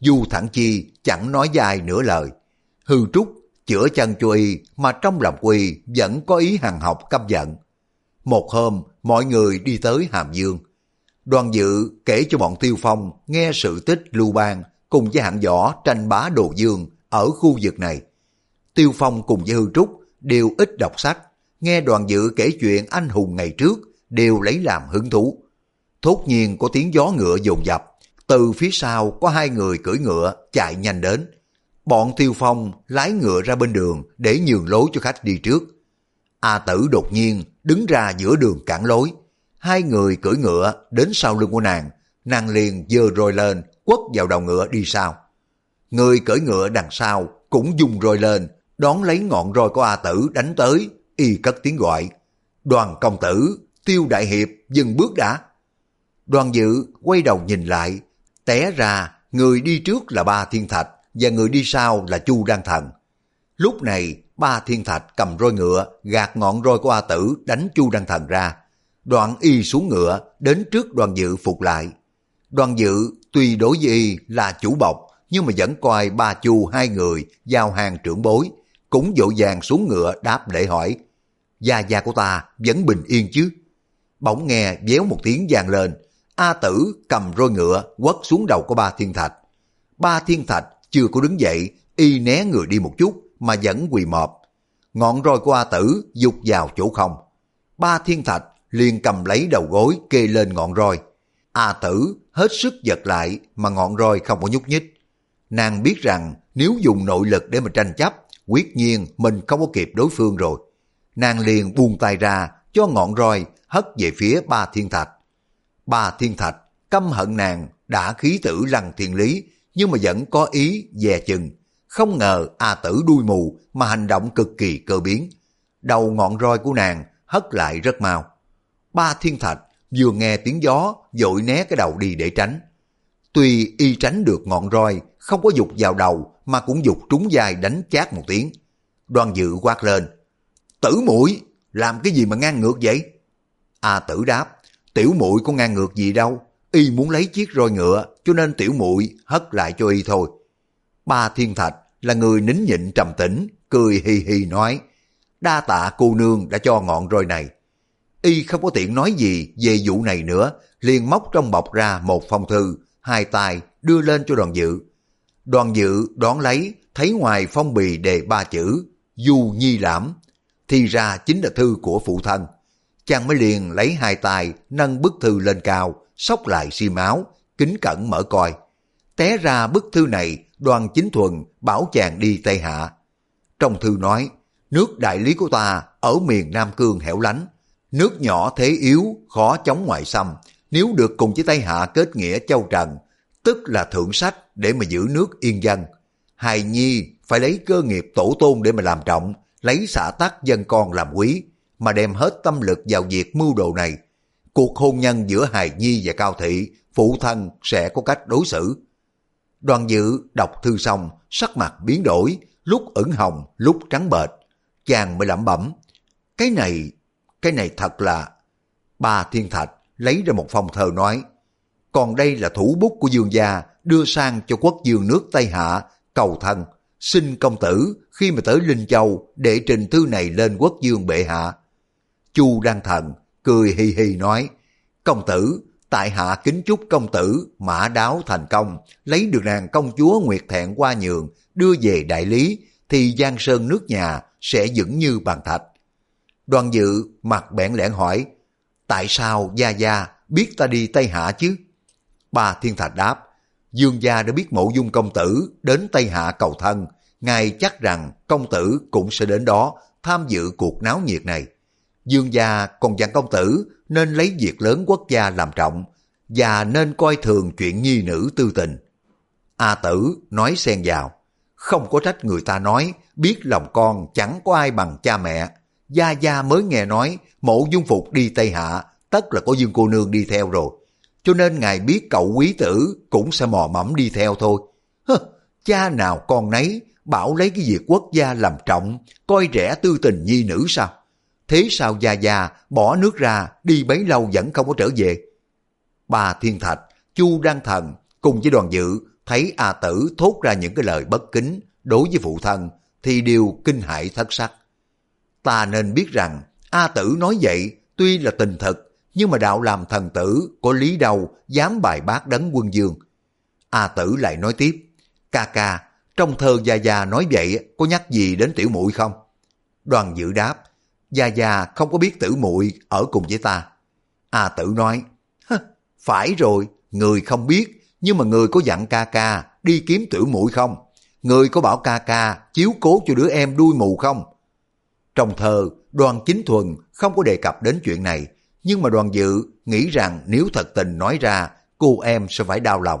Du Thẳng Chi chẳng nói dài nửa lời. Hư Trúc chữa chân cho y mà trong lòng của y vẫn có ý hằn học căm giận. Một hôm, mọi người đi tới Hàm Dương. Đoàn Dự kể cho bọn Tiêu Phong nghe sự tích Lưu Bang cùng với hạng võ tranh bá Đồ Dương ở khu vực này. Tiêu Phong cùng với Hư Trúc đều ít đọc sách, nghe Đoàn Dự kể chuyện anh hùng ngày trước đều lấy làm hứng thú. Thốt nhiên có tiếng gió ngựa dồn dập, từ phía sau có 2 người cưỡi ngựa chạy nhanh đến. Bọn Tiêu Phong lái ngựa ra bên đường để nhường lối cho khách đi trước. A Tử đột nhiên đứng ra giữa đường cản lối. 2 người cưỡi ngựa đến sau lưng của nàng liền giơ roi lên quất vào đầu ngựa đi sau. Người cưỡi ngựa đằng sau cũng dùng roi lên đón lấy ngọn roi của A Tử đánh tới, y cất tiếng gọi, Đoàn công tử, Tiêu đại hiệp dừng bước đã. Đoàn Dự quay đầu nhìn lại, té ra người đi trước là Ba Thiên Thạch và người đi sau là Chu Đăng Thần. Lúc này Ba Thiên Thạch cầm roi ngựa gạt ngọn roi của A Tử đánh Chu Đăng Thần ra. Đoạn y xuống ngựa đến trước Đoàn Dự phục lại. Đoàn Dự tuy đối với y là chủ bộc nhưng mà vẫn coi ba Chu 2 người giao hàng trưởng bối, cũng vội vàng xuống ngựa đáp lễ hỏi, gia của ta vẫn bình yên chứ? Bỗng nghe véo một tiếng vang lên, A Tử cầm roi ngựa quất xuống đầu của Ba Thiên Thạch. Ba Thiên Thạch chưa có đứng dậy, y né người đi một chút mà vẫn quỳ mọp. Ngọn roi của A Tử dục vào chỗ không. Ba Thiên Thạch liền cầm lấy đầu gối kê lên ngọn roi. A Tử hết sức giật lại mà ngọn roi không có nhúc nhích. Nàng biết rằng nếu dùng nội lực để mà tranh chấp, quyết nhiên mình không có kịp đối phương rồi. Nàng liền buông tay ra cho ngọn roi hất về phía Ba Thiên Thạch. Ba Thiên Thạch căm hận nàng đã khí tử lăng thiên lý, nhưng mà vẫn có ý dè chừng. Không ngờ A Tử đuôi mù mà hành động cực kỳ cơ biến. Đầu ngọn roi của nàng hất lại rất mau. Ba Thiên Thạch vừa nghe tiếng gió vội né cái đầu đi để tránh. Tuy y tránh được ngọn roi, không có dục vào đầu mà cũng dục trúng vai đánh chát một tiếng. Đoàn Dự quát lên: "Tử muội, làm cái gì mà ngang ngược vậy?" A Tử đáp: "Tiểu muội có ngang ngược gì đâu, y muốn lấy chiếc roi ngựa cho nên tiểu muội hất lại cho y thôi." Ba Thiên Thạch là người nín nhịn trầm tĩnh, cười hì hì nói: "Đa tạ cô nương đã cho ngọn roi này." Y không có tiện nói gì về vụ này nữa, liền móc trong bọc ra một phong thư, hai tay đưa lên cho Đoàn Dự. Đoàn Dự đón lấy, thấy ngoài phong bì đề ba chữ Du Nhi Lãm, thì ra chính là thư của phụ thân. Chàng mới liền lấy hai tay nâng bức thư lên cao, xốc lại xiêm áo, kính cẩn mở coi. Té ra bức thư này Đoàn Chính Thuần bảo chàng đi Tây Hạ. Trong thư nói: "Nước đại lý của ta ở miền Nam Cương hẻo lánh, nước nhỏ thế yếu, khó chống ngoại xâm. Nếu được cùng với Tây Hạ kết nghĩa châu Trần, tức là thượng sách để mà giữ nước yên dân. Hài nhi phải lấy cơ nghiệp tổ tôn để mà làm trọng, lấy xã tắc dân con làm quý, mà đem hết tâm lực vào việc mưu đồ này. Cuộc hôn nhân giữa Hài nhi và Cao thị, phụ thân sẽ có cách đối xử." Đoàn Dự đọc thư xong, sắc mặt biến đổi, lúc ửng hồng, lúc trắng bệch. Chàng mới lẩm bẩm: Cái này thật là... Ba Thiên Thạch lấy ra một phong thơ nói: "Còn đây là thủ bút của Dương gia đưa sang cho quốc dương nước Tây Hạ, cầu thần, xin công tử khi mà tới Linh Châu để trình thư này lên quốc dương bệ hạ." Chu Đăng Thần cười hì hì nói: "Công tử, tại hạ kính chúc công tử mã đáo thành công, lấy được nàng công chúa Nguyệt Thẹn qua nhường, đưa về đại lý, thì giang sơn nước nhà sẽ vững như bàn thạch." Đoàn Dự mặt bẽn lẽn hỏi: "Tại sao gia gia biết ta đi Tây Hạ chứ?" Ba Thiên Thạch đáp: "Dương gia đã biết Mộ Dung công tử đến Tây Hạ cầu thân, ngài chắc rằng công tử cũng sẽ đến đó tham dự cuộc náo nhiệt này. Dương gia còn dặn công tử nên lấy việc lớn quốc gia làm trọng, và nên coi thường chuyện nhi nữ tư tình." A Tử nói xen vào: "Không có trách người ta nói, biết lòng con chẳng có ai bằng cha mẹ. Gia gia mới nghe nói Mộ Dung Phục đi Tây Hạ, tất là có Dương cô nương đi theo rồi, cho nên ngài biết cậu quý tử cũng sẽ mò mẫm đi theo thôi. Hơ, cha nào con nấy, bảo lấy cái việc quốc gia làm trọng, coi rẻ tư tình nhi nữ sao? Thế sao gia gia bỏ nước ra đi bấy lâu vẫn không có trở về?" Ba Thiên Thạch, Chu Đăng Thần cùng với Đoàn Dự thấy A Tử thốt ra những cái lời bất kính đối với phụ thân thì đều kinh hãi thất sắc. Ta nên biết rằng A Tử nói vậy tuy là tình thực, nhưng mà đạo làm thần tử có lý đâu dám bài bác đấng quân vương. A Tử lại nói tiếp: "Ca ca, trong thơ gia gia nói vậy có nhắc gì đến tiểu muội không?" Đoàn Dự đáp: "Gia gia không có biết tử muội ở cùng với ta." A Tử nói: "Phải rồi, người không biết, nhưng mà người có dặn ca ca đi kiếm tử muội không? Người có bảo ca ca chiếu cố cho đứa em đuôi mù không?" Trong thơ, Đoàn Chính Thuần không có đề cập đến chuyện này, nhưng mà Đoàn Dự nghĩ rằng nếu thật tình nói ra, cô em sẽ phải đau lòng.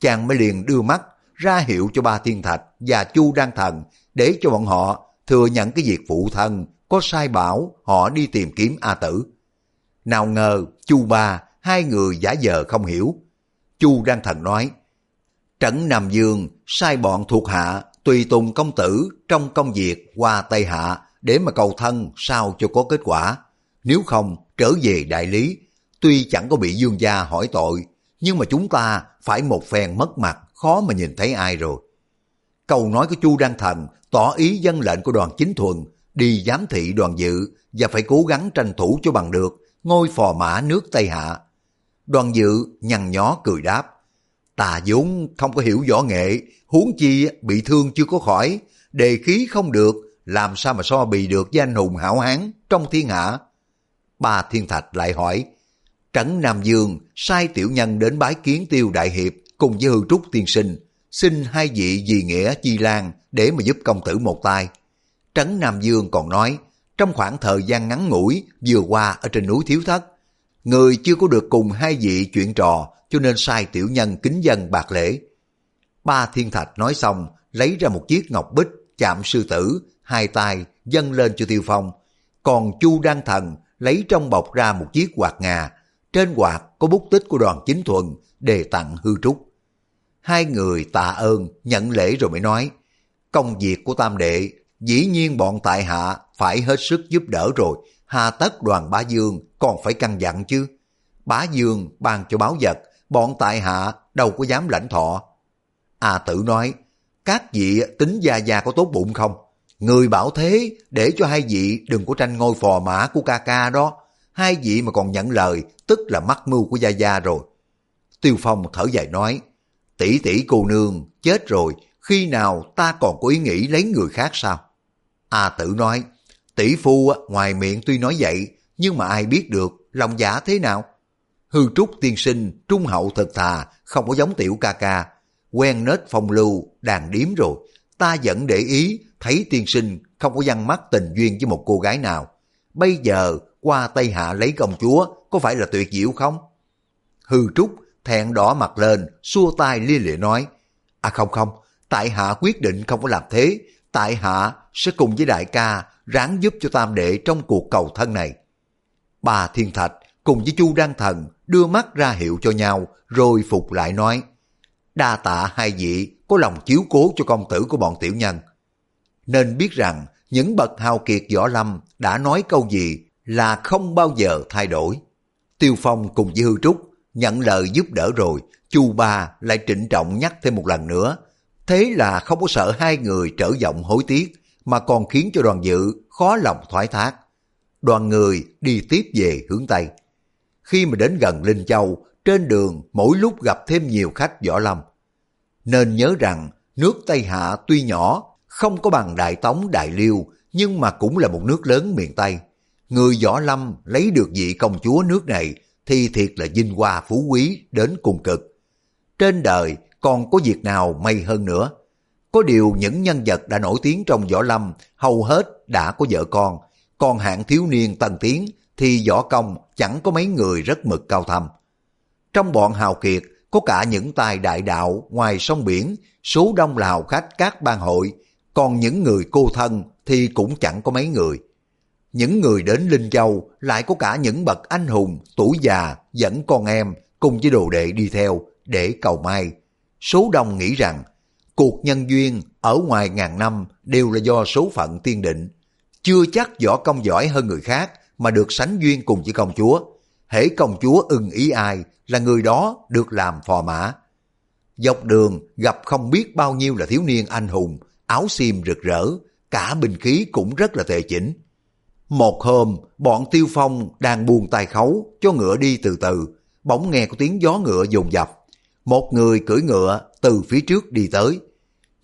Chàng mới liền đưa mắt ra hiệu cho Ba Thiên Thạch và Chu Đăng Thần để cho bọn họ thừa nhận cái việc phụ thân có sai bảo họ đi tìm kiếm A Tử. Nào ngờ Chu Ba hai người giả vờ không hiểu. Chu Đăng Thần nói: "Trấn Nam Dương sai bọn thuộc hạ tùy tùng công tử trong công việc qua Tây Hạ để mà cầu thân sao cho có kết quả. Nếu không trở về đại lý, tuy chẳng có bị Dương gia hỏi tội, nhưng mà chúng ta phải một phen mất mặt, khó mà nhìn thấy ai rồi." Câu nói của Chu Đăng Thần tỏ ý dân lệnh của Đoàn Chính Thuần đi giám thị Đoàn Dự và phải cố gắng tranh thủ cho bằng được ngôi phò mã nước Tây Hạ. Đoàn Dự nhăn nhó cười đáp: "Ta vốn không có hiểu võ nghệ, huống chi bị thương chưa có khỏi, đề khí không được, làm sao mà so bì được với anh hùng hảo hán trong thiên hạ." Ba Thiên Thạch lại hỏi: "Trấn Nam Dương sai tiểu nhân đến bái kiến Tiêu đại hiệp cùng với Hư Trúc tiên sinh, xin hai vị vì nghĩa chi lan để mà giúp công tử một tay." Trấn Nam Dương còn nói: "Trong khoảng thời gian ngắn ngủi vừa qua ở trên núi Thiếu Thất, người chưa có được cùng hai vị chuyện trò, cho nên sai tiểu nhân kính dân bạc lễ." Ba Thiên Thạch nói xong, lấy ra một chiếc ngọc bích chạm sư tử, hai tay dâng lên cho Tiêu Phong. Còn Chu Đăng Thần lấy trong bọc ra một chiếc quạt ngà, trên quạt có bút tích của Đoàn Chính Thuần để tặng Hư Trúc. Hai người tạ ơn, nhận lễ rồi mới nói, công việc của tam đệ, dĩ nhiên bọn tại hạ phải hết sức giúp đỡ rồi, hà tất Đoàn Bá Dương còn phải căn dặn chứ. Bá Dương ban cho báu vật, bọn tại hạ đâu có dám lãnh thọ. A Tử nói, các vị tính gia gia có tốt bụng không? Người bảo thế để cho hai vị đừng có tranh ngôi phò mã của ca ca đó. Hai vị mà còn nhận lời, tức là mắc mưu của gia gia rồi. Tiêu Phong thở dài nói, tỷ tỷ cô nương chết rồi, khi nào ta còn có ý nghĩ lấy người khác sao? A Tử nói, tỷ phu ngoài miệng tuy nói vậy, nhưng mà ai biết được lòng dạ thế nào? Hư Trúc tiên sinh trung hậu thật thà, không có giống tiểu ca ca, quen nết phong lưu đàn điếm rồi. Ta vẫn để ý thấy tiên sinh không có dằn mắt tình duyên với một cô gái nào. Bây giờ qua Tây Hạ lấy công chúa có phải là tuyệt diệu không? Hư Trúc thẹn đỏ mặt lên, xua tay lia lịa nói, à không không, tại hạ quyết định không có làm thế. Tại hạ sẽ cùng với đại ca ráng giúp cho tam đệ trong cuộc cầu thân này. Ba Thiên Thạch cùng với Chu Đăng Thần đưa mắt ra hiệu cho nhau rồi phục lại nói, đa tạ hai vị có lòng chiếu cố cho công tử của bọn tiểu nhân. Nên biết rằng những bậc hào kiệt võ lâm đã nói câu gì là không bao giờ thay đổi. Tiêu Phong cùng với Hư Trúc nhận lời giúp đỡ rồi, Chu Ba lại trịnh trọng nhắc thêm một lần nữa. Thế là không có sợ hai người trở giọng hối tiếc, mà còn khiến cho Đoàn Dự khó lòng thoái thác. Đoàn người đi tiếp về hướng Tây. Khi mà đến gần Linh Châu, trên đường mỗi lúc gặp thêm nhiều khách võ lâm. Nên nhớ rằng nước Tây Hạ tuy nhỏ, không có bằng Đại Tống, Đại Liêu, nhưng mà cũng là một nước lớn miền Tây. Người võ lâm lấy được vị công chúa nước này thì thiệt là vinh hoa phú quý đến cùng cực. Trên đời còn có việc nào may hơn nữa. Có điều những nhân vật đã nổi tiếng trong võ lâm hầu hết đã có vợ con, còn hạng thiếu niên tân tiến thì võ công chẳng có mấy người rất mực cao thâm. Trong bọn hào kiệt có cả những tài đại đạo ngoài sông biển, số đông là hào khách các bang hội, còn những người cô thân thì cũng chẳng có mấy người. Những người đến Linh Châu lại có cả những bậc anh hùng tuổi già dẫn con em cùng với đồ đệ đi theo để cầu may. Số đông nghĩ rằng cuộc nhân duyên ở ngoài ngàn năm đều là do số phận tiên định, chưa chắc võ công giỏi hơn người khác mà được sánh duyên cùng với công chúa. Hễ công chúa ưng ý ai là người đó được làm phò mã. Dọc đường gặp không biết bao nhiêu là thiếu niên anh hùng, áo xiêm rực rỡ, cả binh khí cũng rất là tề chỉnh. Một hôm, bọn Tiêu Phong đang buông tay khấu cho ngựa đi từ từ, bỗng nghe có tiếng gió ngựa dồn dập. Một người cưỡi ngựa từ phía trước đi tới.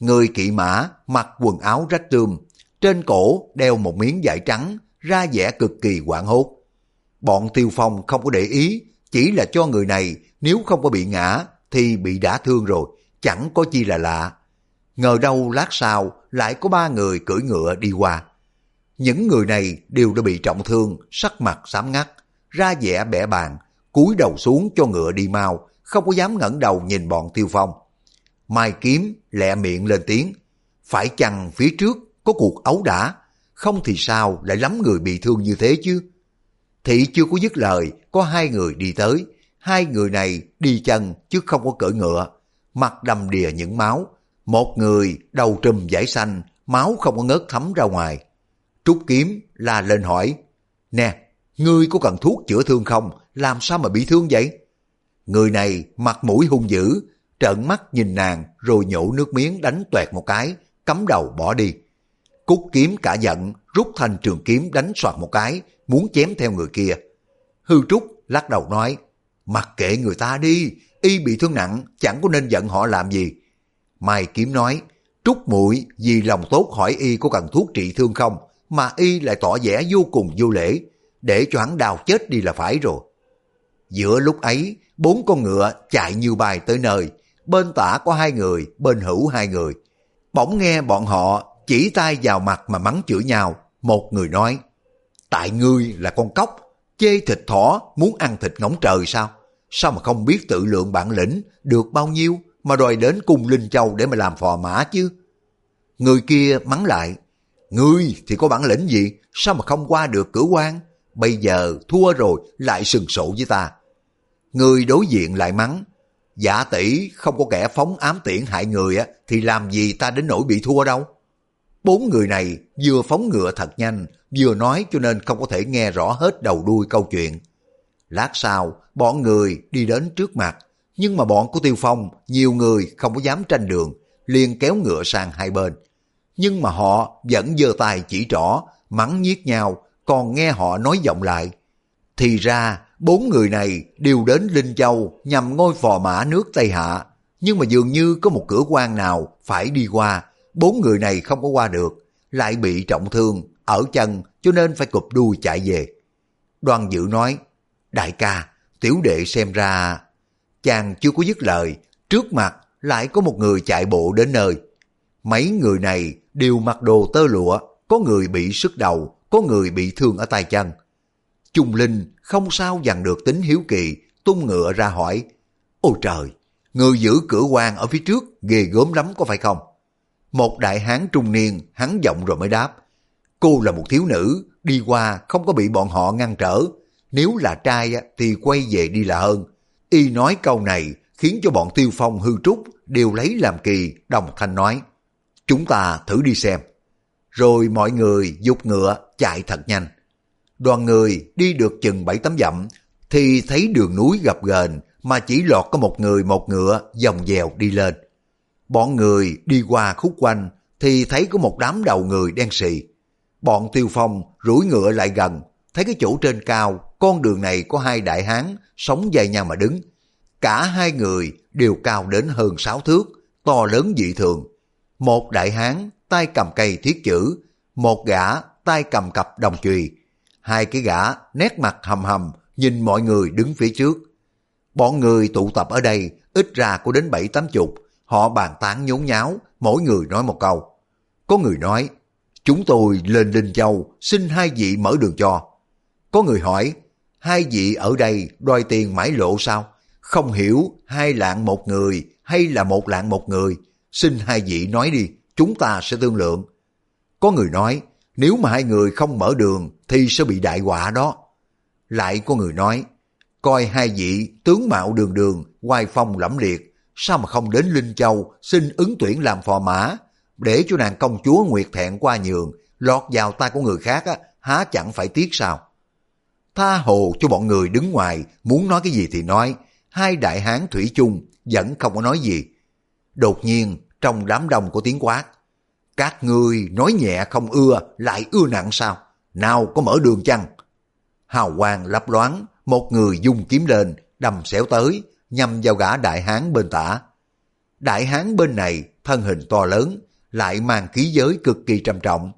Người kỵ mã mặc quần áo rách tươm, trên cổ đeo một miếng vải trắng, ra vẻ cực kỳ hoảng hốt. Bọn Tiêu Phong không có để ý, chỉ là cho người này nếu không có bị ngã thì bị đả thương rồi, chẳng có chi là lạ. Ngờ đâu lát sau lại có ba người cưỡi ngựa đi qua. Những người này đều đã bị trọng thương, sắc mặt xám ngắt, ra vẻ bẽ bàng, cúi đầu xuống cho ngựa đi mau, không có dám ngẩng đầu nhìn bọn Tiêu Phong. Mai Kiếm lẹ miệng lên tiếng, phải chăng phía trước có cuộc ấu đả, không thì sao lại lắm người bị thương như thế chứ? Thị chưa có dứt lời, có hai người đi tới, hai người này đi chân chứ không có cưỡi ngựa, mặt đầm đìa những máu, một người đầu trùm vải xanh, máu không có ngớt thấm ra ngoài. Trúc Kiếm la lên hỏi, nè, ngươi có cần thuốc chữa thương không? Làm sao mà bị thương vậy? Người này mặt mũi hung dữ, trợn mắt nhìn nàng rồi nhổ nước miếng đánh toẹt một cái, cắm đầu bỏ đi. Cút Kiếm cả giận, rút thành trường kiếm đánh soạt một cái, muốn chém theo người kia. Hư Trúc lắc đầu nói, mặc kệ người ta đi, y bị thương nặng, chẳng có nên giận họ làm gì. Mai Kiếm nói, Trúc muội vì lòng tốt hỏi y có cần thuốc trị thương không, mà y lại tỏ vẻ vô cùng vô lễ, để cho hắn đào chết đi là phải rồi. Giữa lúc ấy, bốn con ngựa chạy như bay tới nơi, bên tả có hai người, bên hữu hai người. Bỗng nghe bọn họ chỉ tay vào mặt mà mắng chửi nhau. Một người nói, tại ngươi là con cóc, chê thịt thỏ muốn ăn thịt ngỗng trời sao? Sao mà không biết tự lượng bản lĩnh được bao nhiêu mà đòi đến cung Linh Châu để mà làm phò mã chứ? Người kia mắng lại, ngươi thì có bản lĩnh gì, sao mà không qua được cửa quan? Bây giờ thua rồi lại sừng sộ với ta. Người đối diện lại mắng, Giả tỷ không có kẻ phóng ám tiễn hại người á, thì làm gì ta đến nỗi bị thua đâu. Bốn người này vừa phóng ngựa thật nhanh, vừa nói cho nên không có thể nghe rõ hết đầu đuôi câu chuyện. Lát sau, bọn người đi đến trước mặt, nhưng mà bọn của Tiêu Phong, nhiều người không có dám tranh đường, liền kéo ngựa sang hai bên. Nhưng mà họ vẫn giơ tay chỉ trỏ, mắng nhiếc nhau, còn nghe họ nói giọng lại. Thì ra, bốn người này đều đến Linh Châu nhằm ngôi phò mã nước Tây Hạ, nhưng mà dường như có một cửa quan nào phải đi qua, bốn người này không có qua được, lại bị trọng thương ở chân cho nên phải cụp đuôi chạy về. Đoàn Dự nói, đại ca, tiểu đệ xem ra... Chàng chưa có dứt lời, trước mặt lại có một người chạy bộ đến nơi. Mấy người này đều mặc đồ tơ lụa, có người bị sứt đầu, có người bị thương ở tay chân. Chung Linh không sao dằn được tính hiếu kỳ, tung ngựa ra hỏi, ôi trời, người giữ cửa quan ở phía trước ghê gớm lắm có phải không? Một đại hán trung niên hắn giọng rồi mới đáp, cô là một thiếu nữ, đi qua không có bị bọn họ ngăn trở, nếu là trai thì quay về đi là hơn. Y nói câu này khiến cho bọn Tiêu Phong Hư Trúc đều lấy làm kỳ, đồng thanh nói, chúng ta thử đi xem. Rồi mọi người giục ngựa chạy thật nhanh. Đoàn người đi được chừng 7-8 dặm thì thấy đường núi gập ghềnh mà chỉ lọt có một người một ngựa dòng dèo đi lên. Bọn người đi qua khúc quanh thì thấy có một đám đầu người đen sì. Bọn Tiêu Phong rủi ngựa lại gần, thấy cái chỗ trên cao, con đường này có hai đại hán sống dài nhau mà đứng. Cả hai người đều cao đến hơn 6 thước, to lớn dị thường. Một đại hán tay cầm cây thiết chữ, một gã tay cầm cặp đồng chùy. Hai cái gã nét mặt hầm hầm nhìn mọi người đứng phía trước. Bọn người tụ tập ở đây ít ra có đến 7-8 chục, họ bàn tán nhốn nháo, mỗi người nói một câu. Có người nói, chúng tôi lên Linh Châu xin hai vị mở đường cho. Có người hỏi, hai vị ở đây đòi tiền mãi lộ sao? Không hiểu hai lạng một người hay là một lạng một người, xin hai vị nói đi, chúng ta sẽ thương lượng. Có người nói, nếu mà hai người không mở đường thì sẽ bị đại họa đó. Lại có người nói, coi hai vị tướng mạo đường đường, oai phong lẫm liệt, sao mà không đến Linh Châu xin ứng tuyển làm phò mã, để cho nàng công chúa Nguyệt Thẹn qua nhường, lọt vào tay của người khác há chẳng phải tiếc sao? Tha hồ cho bọn người đứng ngoài muốn nói cái gì thì nói, hai đại hán thủy chung vẫn không có nói gì. Đột nhiên trong đám đông có tiếng quát, các ngươi nói nhẹ không ưa lại ưa nặng sao? Nào có mở đường chăng? Hào quang lấp loáng, một người dung kiếm lên đâm xẻo tới, nhằm vào gã đại hán bên tả. Đại hán bên này thân hình to lớn, lại mang khí giới cực kỳ trầm trọng.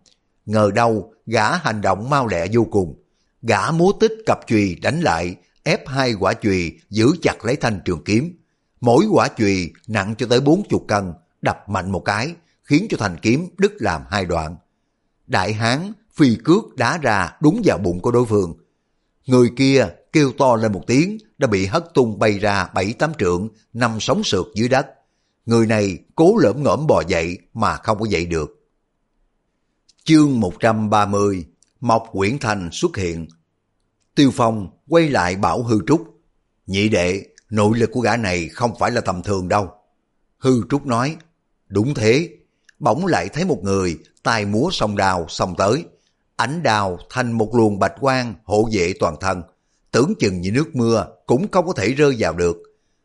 Ngờ đâu gã hành động mau lẹ vô cùng. Gã múa tích cặp chùy đánh lại, ép hai quả chùy giữ chặt lấy thanh trường kiếm. Mỗi quả chùy nặng cho tới 40 cân, đập mạnh một cái, khiến cho thanh kiếm đứt làm 2 đoạn. Đại hán phi cước đá ra đúng vào bụng của đối phương. Người kia kêu to lên một tiếng, đã bị hất tung bay ra 7-8 trượng, nằm sóng sượt dưới đất. Người này cố lởm ngởm bò dậy mà không có dậy được. Chương 130, Mộc Quyển Thành xuất hiện. Tiêu Phong quay lại bảo Hư Trúc, nhị đệ, nội lực của gã này không phải là tầm thường đâu. Hư Trúc nói, đúng thế. Bỗng lại thấy một người tay múa song đào xông tới, ánh đào thành một luồng bạch quang hộ vệ toàn thân, tưởng chừng như nước mưa cũng không có thể rơi vào được.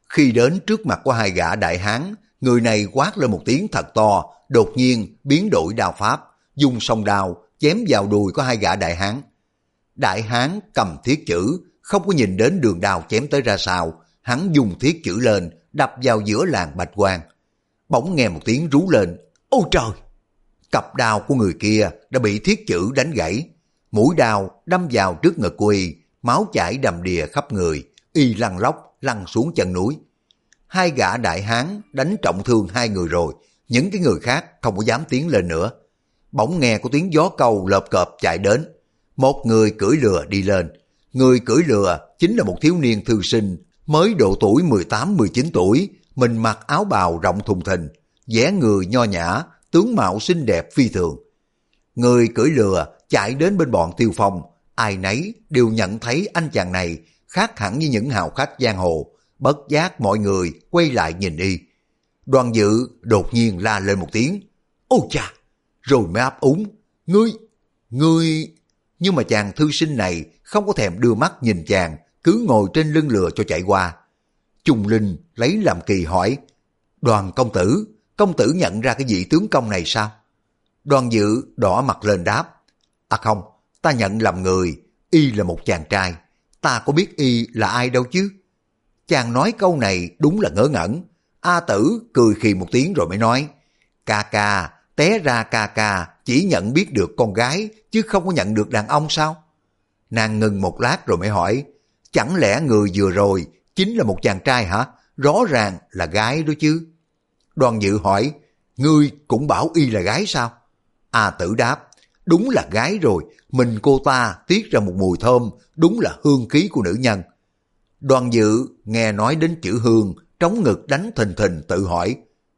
Khi đến trước mặt của hai gã đại hán, người này quát lên một tiếng thật to, đột nhiên biến đổi đao pháp, dùng song đao chém vào đùi của hai gã đại hán. Đại hán cầm thiết chữ, không có nhìn đến đường đao chém tới ra sao, hắn dùng thiết chữ lên đập vào giữa làn bạch quang. Bỗng nghe một tiếng rú lên, ôi trời! Cặp đao của người kia đã bị thiết chữ đánh gãy, mũi đao đâm vào trước ngực của y, máu chảy đầm đìa khắp người, y lăn lóc lăn xuống chân núi. Hai gã đại hán đánh trọng thương hai người rồi, những cái người khác không có dám tiến lên nữa. Bỗng nghe có tiếng gió câu lợp cợp chạy đến, một người cưỡi lừa đi lên. Người cưỡi lừa chính là một thiếu niên thư sinh, mới độ tuổi 18-19 tuổi, mình mặc áo bào rộng thùng thình, vẻ người nho nhã, tướng mạo xinh đẹp phi thường. Người cưỡi lừa chạy đến bên bọn Tiêu Phong, ai nấy đều nhận thấy anh chàng này khác hẳn như những hào khách giang hồ, bất giác mọi người quay lại nhìn y. Đoàn Dự đột nhiên la lên một tiếng, "Ô cha!" rồi mới áp úng, Ngươi... Nhưng mà chàng thư sinh này không có thèm đưa mắt nhìn chàng, cứ ngồi trên lưng lừa cho chạy qua. Chung Linh lấy làm kỳ hỏi, "Đoàn công tử nhận ra cái vị tướng công này sao?" Đoàn Dự đỏ mặt lên đáp, "À không, ta nhận lầm người, y là một chàng trai, ta có biết y là ai đâu chứ." Chàng nói câu này đúng là ngớ ngẩn. A Tử cười khì một tiếng rồi mới nói, "Ca ca, té ra ca ca chỉ nhận biết được con gái chứ không có nhận được đàn ông sao?" Nàng ngừng một lát rồi mới hỏi, "Chẳng lẽ người vừa rồi chính là một chàng trai hả? Rõ ràng là gái đó chứ." Đoàn Dự hỏi, "Ngươi cũng bảo y là gái sao?" A Tử đáp, "Đúng là gái rồi, mình cô ta tiết ra một mùi thơm, đúng là hương khí của nữ nhân." Đoàn Dự nghe nói đến chữ hương, trống ngực đánh thình thình tự hỏi,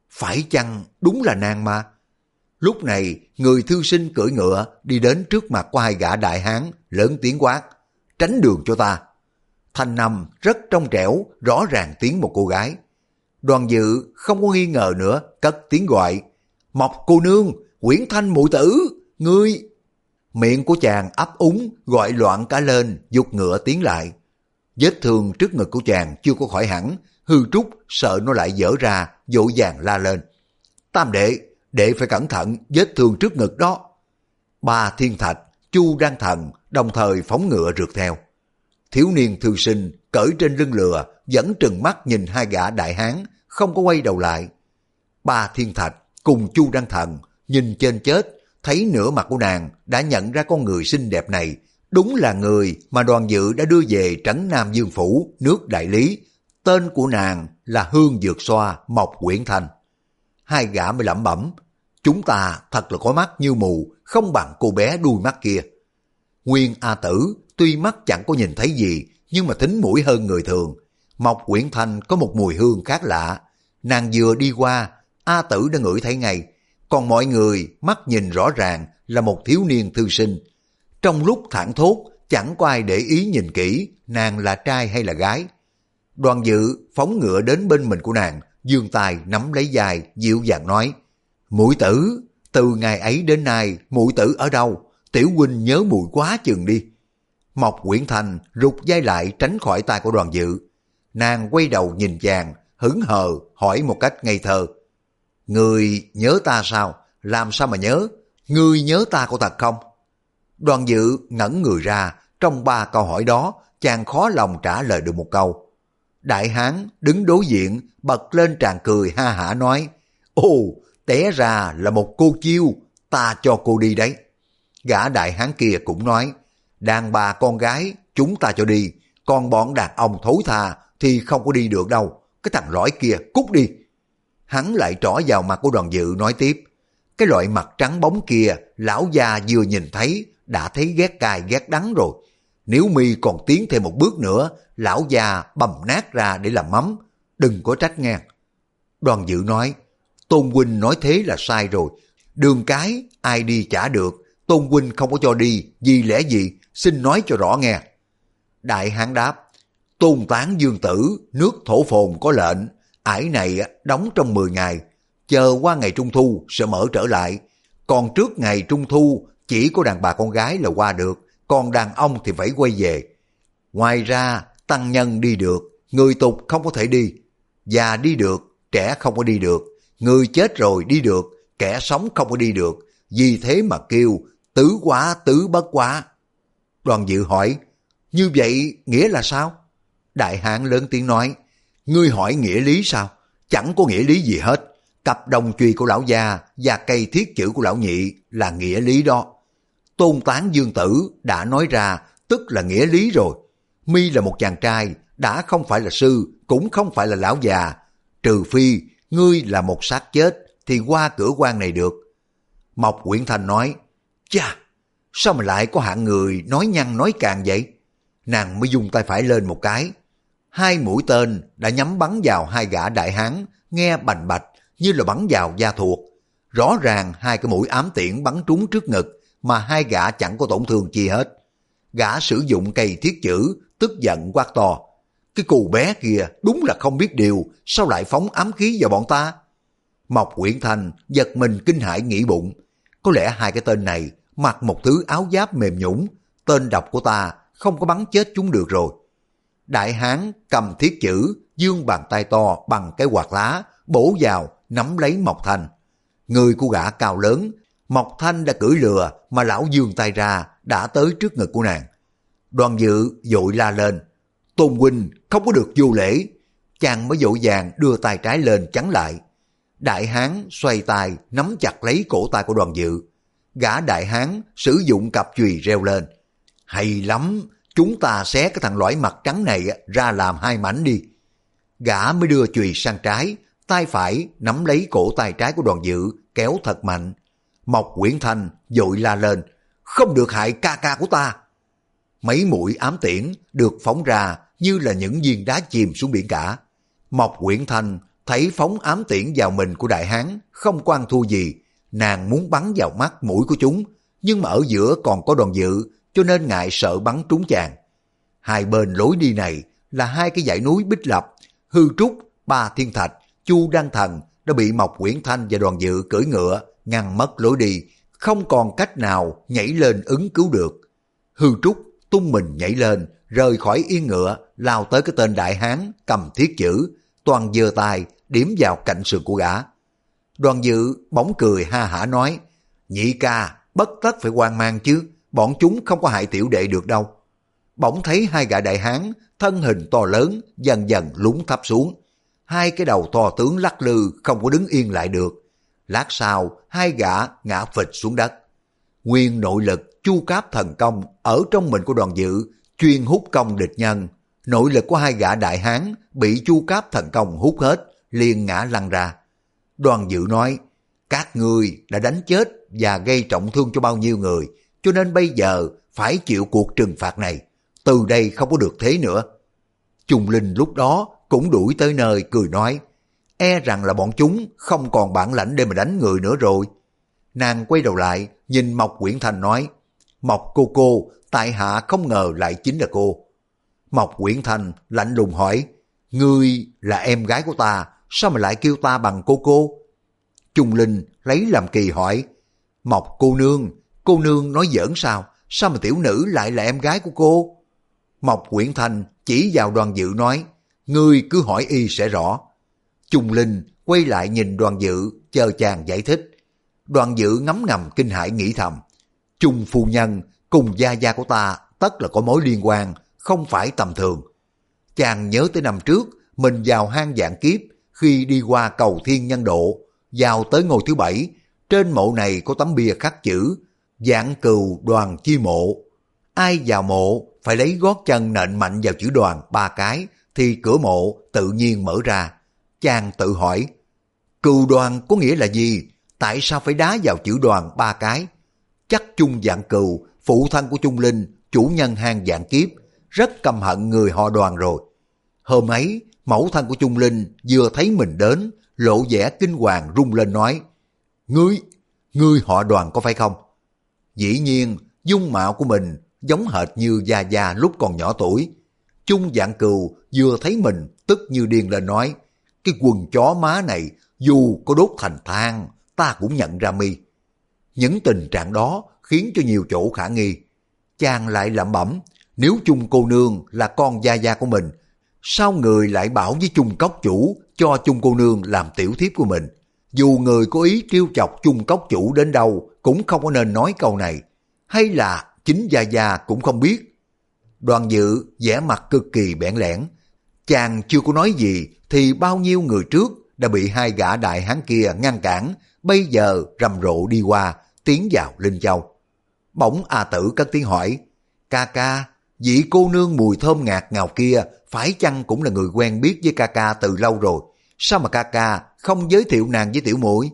phải chăng đúng là nàng mà? Lúc này, người thư sinh cưỡi ngựa đi đến trước mặt của hai gã đại hán, lớn tiếng quát, "Tránh đường cho ta!" Thanh âm rất trong trẻo, rõ ràng tiếng một cô gái. Đoàn Dự không có nghi ngờ nữa, cất tiếng gọi, "Mộc cô nương, Quyển Thanh muội tử, ngươi!" Miệng của chàng ấp úng, gọi loạn cả lên, giục ngựa tiến lại. Vết thương trước ngực của chàng chưa có khỏi hẳn, Hư Trúc sợ nó lại dở ra, vội vàng la lên, "Tam đệ, đệ phải cẩn thận, vết thương trước ngực đó." Ba Thiên Thạch, Chu Đăng Thần đồng thời phóng ngựa rượt theo. Thiếu niên thư sinh cởi trên lưng lừa, vẫn trừng mắt nhìn hai gã đại hán, không có quay đầu lại. Ba Thiên Thạch cùng Chu Đăng Thần nhìn trên chết, thấy nửa mặt của nàng đã nhận ra con người xinh đẹp này, đúng là người mà Đoàn Dự đã đưa về Trấn Nam Dương Phủ, nước Đại Lý. Tên của nàng là Hương Dược Xoa Mộc Quyển Thành. Hai gã mới lẩm bẩm, "Chúng ta thật là có mắt như mù, không bằng cô bé đuôi mắt kia." Nguyên A Tử tuy mắt chẳng có nhìn thấy gì, nhưng mà thính mũi hơn người thường. Mộc Quyển Thành có một mùi hương khác lạ. Nàng vừa đi qua, A Tử đã ngửi thấy ngay. Còn mọi người mắt nhìn rõ ràng là một thiếu niên thư sinh. Trong lúc thảng thốt, chẳng có ai để ý nhìn kỹ nàng là trai hay là gái. Đoàn Dự phóng ngựa đến bên mình của nàng, giương tài nắm lấy vai, dịu dàng nói, "Muội tử, từ ngày ấy đến nay muội tử ở đâu? Tiểu huynh nhớ muội quá chừng đi." Mộc Quyển Thành rụt vai lại tránh khỏi tay của Đoàn Dự. Nàng quay đầu nhìn chàng, hững hờ hỏi một cách ngây thơ, "Ngươi nhớ ta sao? Làm sao mà nhớ? Ngươi nhớ ta có thật không?" Đoàn Dự ngẩn người ra, trong ba câu hỏi đó, chàng khó lòng trả lời được một câu. Đại hán đứng đối diện, bật lên tràng cười ha hả nói, "Ồ, té ra là một cô chiêu, ta cho cô đi đấy." Gã đại hán kia cũng nói, "Đàn bà con gái chúng ta cho đi, còn bọn đàn ông thối tha thì không có đi được đâu, cái thằng lõi kia cút đi." Hắn lại trỏ vào mặt của Đoàn Dự nói tiếp, "Cái loại mặt trắng bóng kia, lão già vừa nhìn thấy, đã thấy ghét cay ghét đắng rồi. Nếu mi còn tiến thêm một bước nữa, lão già bầm nát ra để làm mắm, đừng có trách nghe." Đoàn Dự nói, "Tôn huynh nói thế là sai rồi, đường cái ai đi chả được, Tôn huynh không có cho đi, vì lẽ gì, xin nói cho rõ nghe." Đại hán đáp, "Tôn tán dương tử, nước thổ phồn có lệnh, ải này đóng trong 10 ngày, chờ qua ngày trung thu sẽ mở trở lại, còn trước ngày trung thu chỉ có đàn bà con gái là qua được, còn đàn ông thì phải quay về. Ngoài ra, tăng nhân đi được, người tục không có thể đi. Già đi được, trẻ không có đi được. Người chết rồi đi được, kẻ sống không có đi được. Vì thế mà kêu, tứ quá, tứ bất quá." Đoàn Dự hỏi, "Như vậy nghĩa là sao?" Đại hán lớn tiếng nói, "Ngươi hỏi nghĩa lý sao? Chẳng có nghĩa lý gì hết. Cặp đồng chùy của lão già và cây thiết chữ của lão nhị là nghĩa lý đó. Tôn tán dương tử đã nói ra, tức là nghĩa lý rồi. Mi là một chàng trai, đã không phải là sư, cũng không phải là lão già. Trừ phi, ngươi là một xác chết, thì qua cửa quan này được." Mộc Quyển Thành nói, "Chà, sao mà lại có hạng người nói nhăn nói càng vậy?" Nàng mới dùng tay phải lên một cái. Hai mũi tên đã nhắm bắn vào hai gã đại hán, nghe bành bạch như là bắn vào da thuộc. Rõ ràng hai cái mũi ám tiễn bắn trúng trước ngực, mà hai gã chẳng có tổn thương chi hết. Gã sử dụng cây thiết chữ, tức giận quát to, Cái cù bé kia đúng là không biết điều, sao lại phóng ám khí vào bọn ta? Mộc Quyển Thành giật mình kinh hãi nghĩ bụng, có lẽ hai cái tên này mặc một thứ áo giáp mềm nhũng, tên độc của ta không có bắn chết chúng được rồi. Đại hán cầm thiết chữ, dương bàn tay to bằng cái quạt lá, bổ vào nắm lấy Mộc Thanh. Người của gã cao lớn, Mộc Thanh đã cưỡi lừa mà lão giương tay ra đã tới trước ngực của nàng. Đoàn Dự vội la lên, Tôn huynh không có được vô lễ. Chàng mới vội vàng đưa tay trái lên chắn lại. Đại hán xoay tay nắm chặt lấy cổ tay của Đoàn Dự. Gã đại hán sử dụng cặp chùy reo lên, hay lắm, chúng ta xé cái thằng lõi mặt trắng này ra làm hai mảnh đi. Gã mới đưa chùy sang trái, tay phải nắm lấy cổ tay trái của Đoàn Dự kéo thật mạnh. Mộc Quyển Thành vội la lên, không được hại ca ca của ta. Mấy mũi ám tiễn được phóng ra như là những viên đá chìm xuống biển cả. Mộc Quyển Thành thấy phóng ám tiễn vào mình của đại hán không quan thua gì, nàng muốn bắn vào mắt mũi của chúng, nhưng mà ở giữa còn có Đoàn Dự, cho nên ngại sợ bắn trúng chàng. Hai bên lối đi này là hai cái dãy núi bích lập, Hư Trúc, Ba Thiên Thạch, Chu Đăng Thần đã bị Mộc Quyển Thành và Đoàn Dự cưỡi ngựa ngăn mất lối đi, không còn cách nào nhảy lên ứng cứu được. Hư Trúc tung mình nhảy lên, rời khỏi yên ngựa, lao tới cái tên đại hán cầm thiết chữ, toàn giơ tay điểm vào cạnh sườn của gã. Đoàn Dự bỗng cười ha hả nói, nhị ca bất tất phải hoang mang chứ, bọn chúng không có hại tiểu đệ được đâu. Bỗng thấy hai gã đại hán thân hình to lớn dần dần lún thấp xuống, hai cái đầu to tướng lắc lư không có đứng yên lại được. Lát sau hai gã ngã phịch xuống đất. Nguyên nội lực Chu Cáp thần công ở trong mình của Đoàn Dự chuyên hút công địch nhân, nội lực của hai gã đại hán bị Chu Cáp thần công hút hết, liền ngã lăn ra. Đoàn Dự nói, các ngươi đã đánh chết và gây trọng thương cho bao nhiêu người, cho nên bây giờ phải chịu cuộc trừng phạt này, từ đây không có được thế nữa. Chung Linh lúc đó cũng đuổi tới nơi cười nói, e rằng là bọn chúng không còn bản lãnh để mà đánh người nữa rồi. Nàng quay đầu lại nhìn Mộc Quyển Thành nói, Mộc cô, tại hạ không ngờ lại chính là cô. Mộc Quyển Thành lạnh lùng hỏi, ngươi là em gái của ta, sao mà lại kêu ta bằng cô? Chung Linh lấy làm kỳ hỏi, Mộc cô nương nói giỡn sao, sao mà tiểu nữ lại là em gái của cô? Mộc Quyển Thành chỉ vào Đoàn Dự nói, ngươi cứ hỏi y sẽ rõ. Chung Linh quay lại nhìn Đoàn Dự, chờ chàng giải thích. Đoàn Dự ngấm ngầm kinh hãi nghĩ thầm, Chung phu nhân cùng gia gia của ta tất là có mối liên quan, không phải tầm thường. Chàng nhớ tới năm trước, mình vào hang Vạn Kiếp, khi đi qua cầu Thiên Nhân Độ, vào tới ngôi thứ 7, trên mộ này có tấm bia khắc chữ Vạn Cừu Đoàn Chi Mộ. Ai vào mộ phải lấy gót chân nện mạnh vào chữ Đoàn 3 cái, thì cửa mộ tự nhiên mở ra. Chàng tự hỏi, Cừu Đoàn có nghĩa là gì? Tại sao phải đá vào chữ Đoàn 3 cái? Chắc Chung Vạn Cừu, phụ thân của Chung Linh, chủ nhân hang Vạn Kiếp, rất căm hận người họ Đoàn rồi. Hôm ấy, mẫu thân của Chung Linh vừa thấy mình đến, lộ vẻ kinh hoàng rung lên nói, Ngươi họ Đoàn có phải không? Dĩ nhiên, dung mạo của mình giống hệt như gia gia lúc còn nhỏ tuổi. Chung Vạn Cừu vừa thấy mình tức như điên lên nói, cái quần chó má này dù có đốt thành than, ta cũng nhận ra mi. Những tình trạng đó khiến cho nhiều chỗ khả nghi. Chàng lại lẩm bẩm, nếu Chung cô nương là con gia gia của mình, sao người lại bảo với Chung cốc chủ cho Chung cô nương làm tiểu thiếp của mình? Dù người có ý trêu chọc Chung cốc chủ đến đâu cũng không có nên nói câu này. Hay là chính gia gia cũng không biết? Đoàn Dự vẻ mặt cực kỳ bẽn lẽn. Chàng chưa có nói gì thì bao nhiêu người trước đã bị hai gã đại hán kia ngăn cản, bây giờ rầm rộ đi qua, tiến vào Linh Châu. Bỗng A Tử cất tiếng hỏi, ca ca, vị cô nương mùi thơm ngạt ngào kia phải chăng cũng là người quen biết với ca ca từ lâu rồi? Sao mà ca ca không giới thiệu nàng với tiểu muội?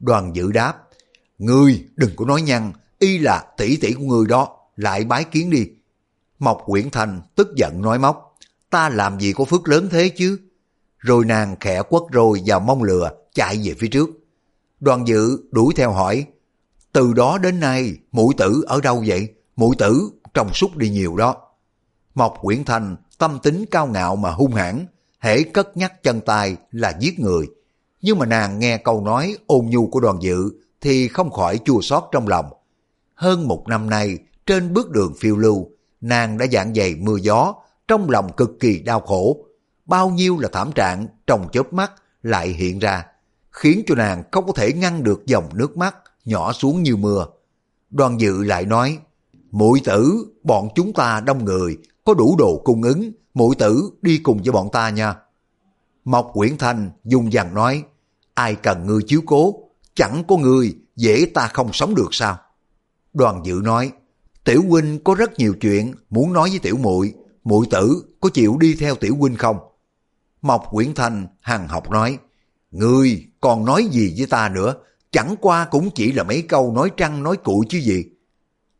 Đoàn Dự đáp, ngươi đừng có nói nhăng, y là tỷ tỷ của ngươi đó, lại bái kiến đi. Mộc Quyển Thành tức giận nói móc, ta làm gì có phước lớn thế chứ? Rồi nàng khẽ quất rồi vào mông lừa, chạy về phía trước. Đoàn Dự đuổi theo hỏi, từ đó đến nay muội tử ở đâu vậy? Muội tử trong súc đi nhiều đó. Mộc Quyển Thành tâm tính cao ngạo mà hung hãn, hễ cất nhắc chân tay là giết người. Nhưng mà nàng nghe câu nói ôn nhu của Đoàn Dự thì không khỏi chua xót trong lòng. Hơn một năm nay, trên bước đường phiêu lưu, nàng đã dạn dày mưa gió, trong lòng cực kỳ đau khổ. Bao nhiêu là thảm trạng trong chớp mắt lại hiện ra, khiến cho nàng không có thể ngăn được dòng nước mắt nhỏ xuống như mưa. Đoàn Dự lại nói, muội tử, bọn chúng ta đông người, có đủ đồ cung ứng, muội tử đi cùng với bọn ta nha. Mộc Quyển Thành dùng dằn nói, ai cần ngươi chiếu cố, chẳng có ngươi, dễ ta không sống được sao? Đoàn Dự nói, tiểu huynh có rất nhiều chuyện muốn nói với tiểu muội, muội tử có chịu đi theo tiểu huynh không? Mộc Quyển Thành hằng học nói, ngươi còn nói gì với ta nữa, chẳng qua cũng chỉ là mấy câu nói trăng nói cụi chứ gì.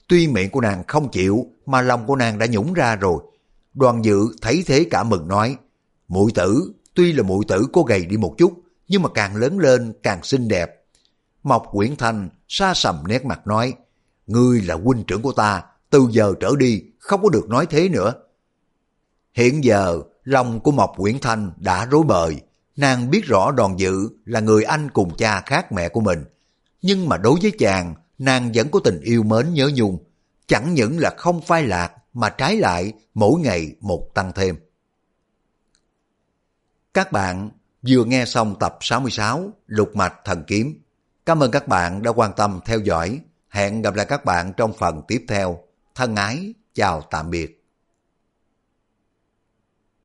Tuy miệng của nàng không chịu mà lòng của nàng đã nhũng ra rồi. Đoàn Dự thấy thế cả mừng nói, muội tử, tuy là muội tử có gầy đi một chút, nhưng mà càng lớn lên càng xinh đẹp. Mộc Quyển Thành sa sầm nét mặt nói, ngươi là huynh trưởng của ta, từ giờ trở đi không có được nói thế nữa. Hiện giờ lòng của Mộc Quyển Thành đã rối bời. Nàng biết rõ Đoàn Dự là người anh cùng cha khác mẹ của mình, nhưng mà đối với chàng, nàng vẫn có tình yêu mến nhớ nhung, chẳng những là không phai lạc mà trái lại mỗi ngày một tăng thêm. Các bạn vừa nghe xong tập 66 Lục Mạch Thần Kiếm. Cảm ơn các bạn đã quan tâm theo dõi. Hẹn gặp lại các bạn trong phần tiếp theo. Thân ái, chào tạm biệt.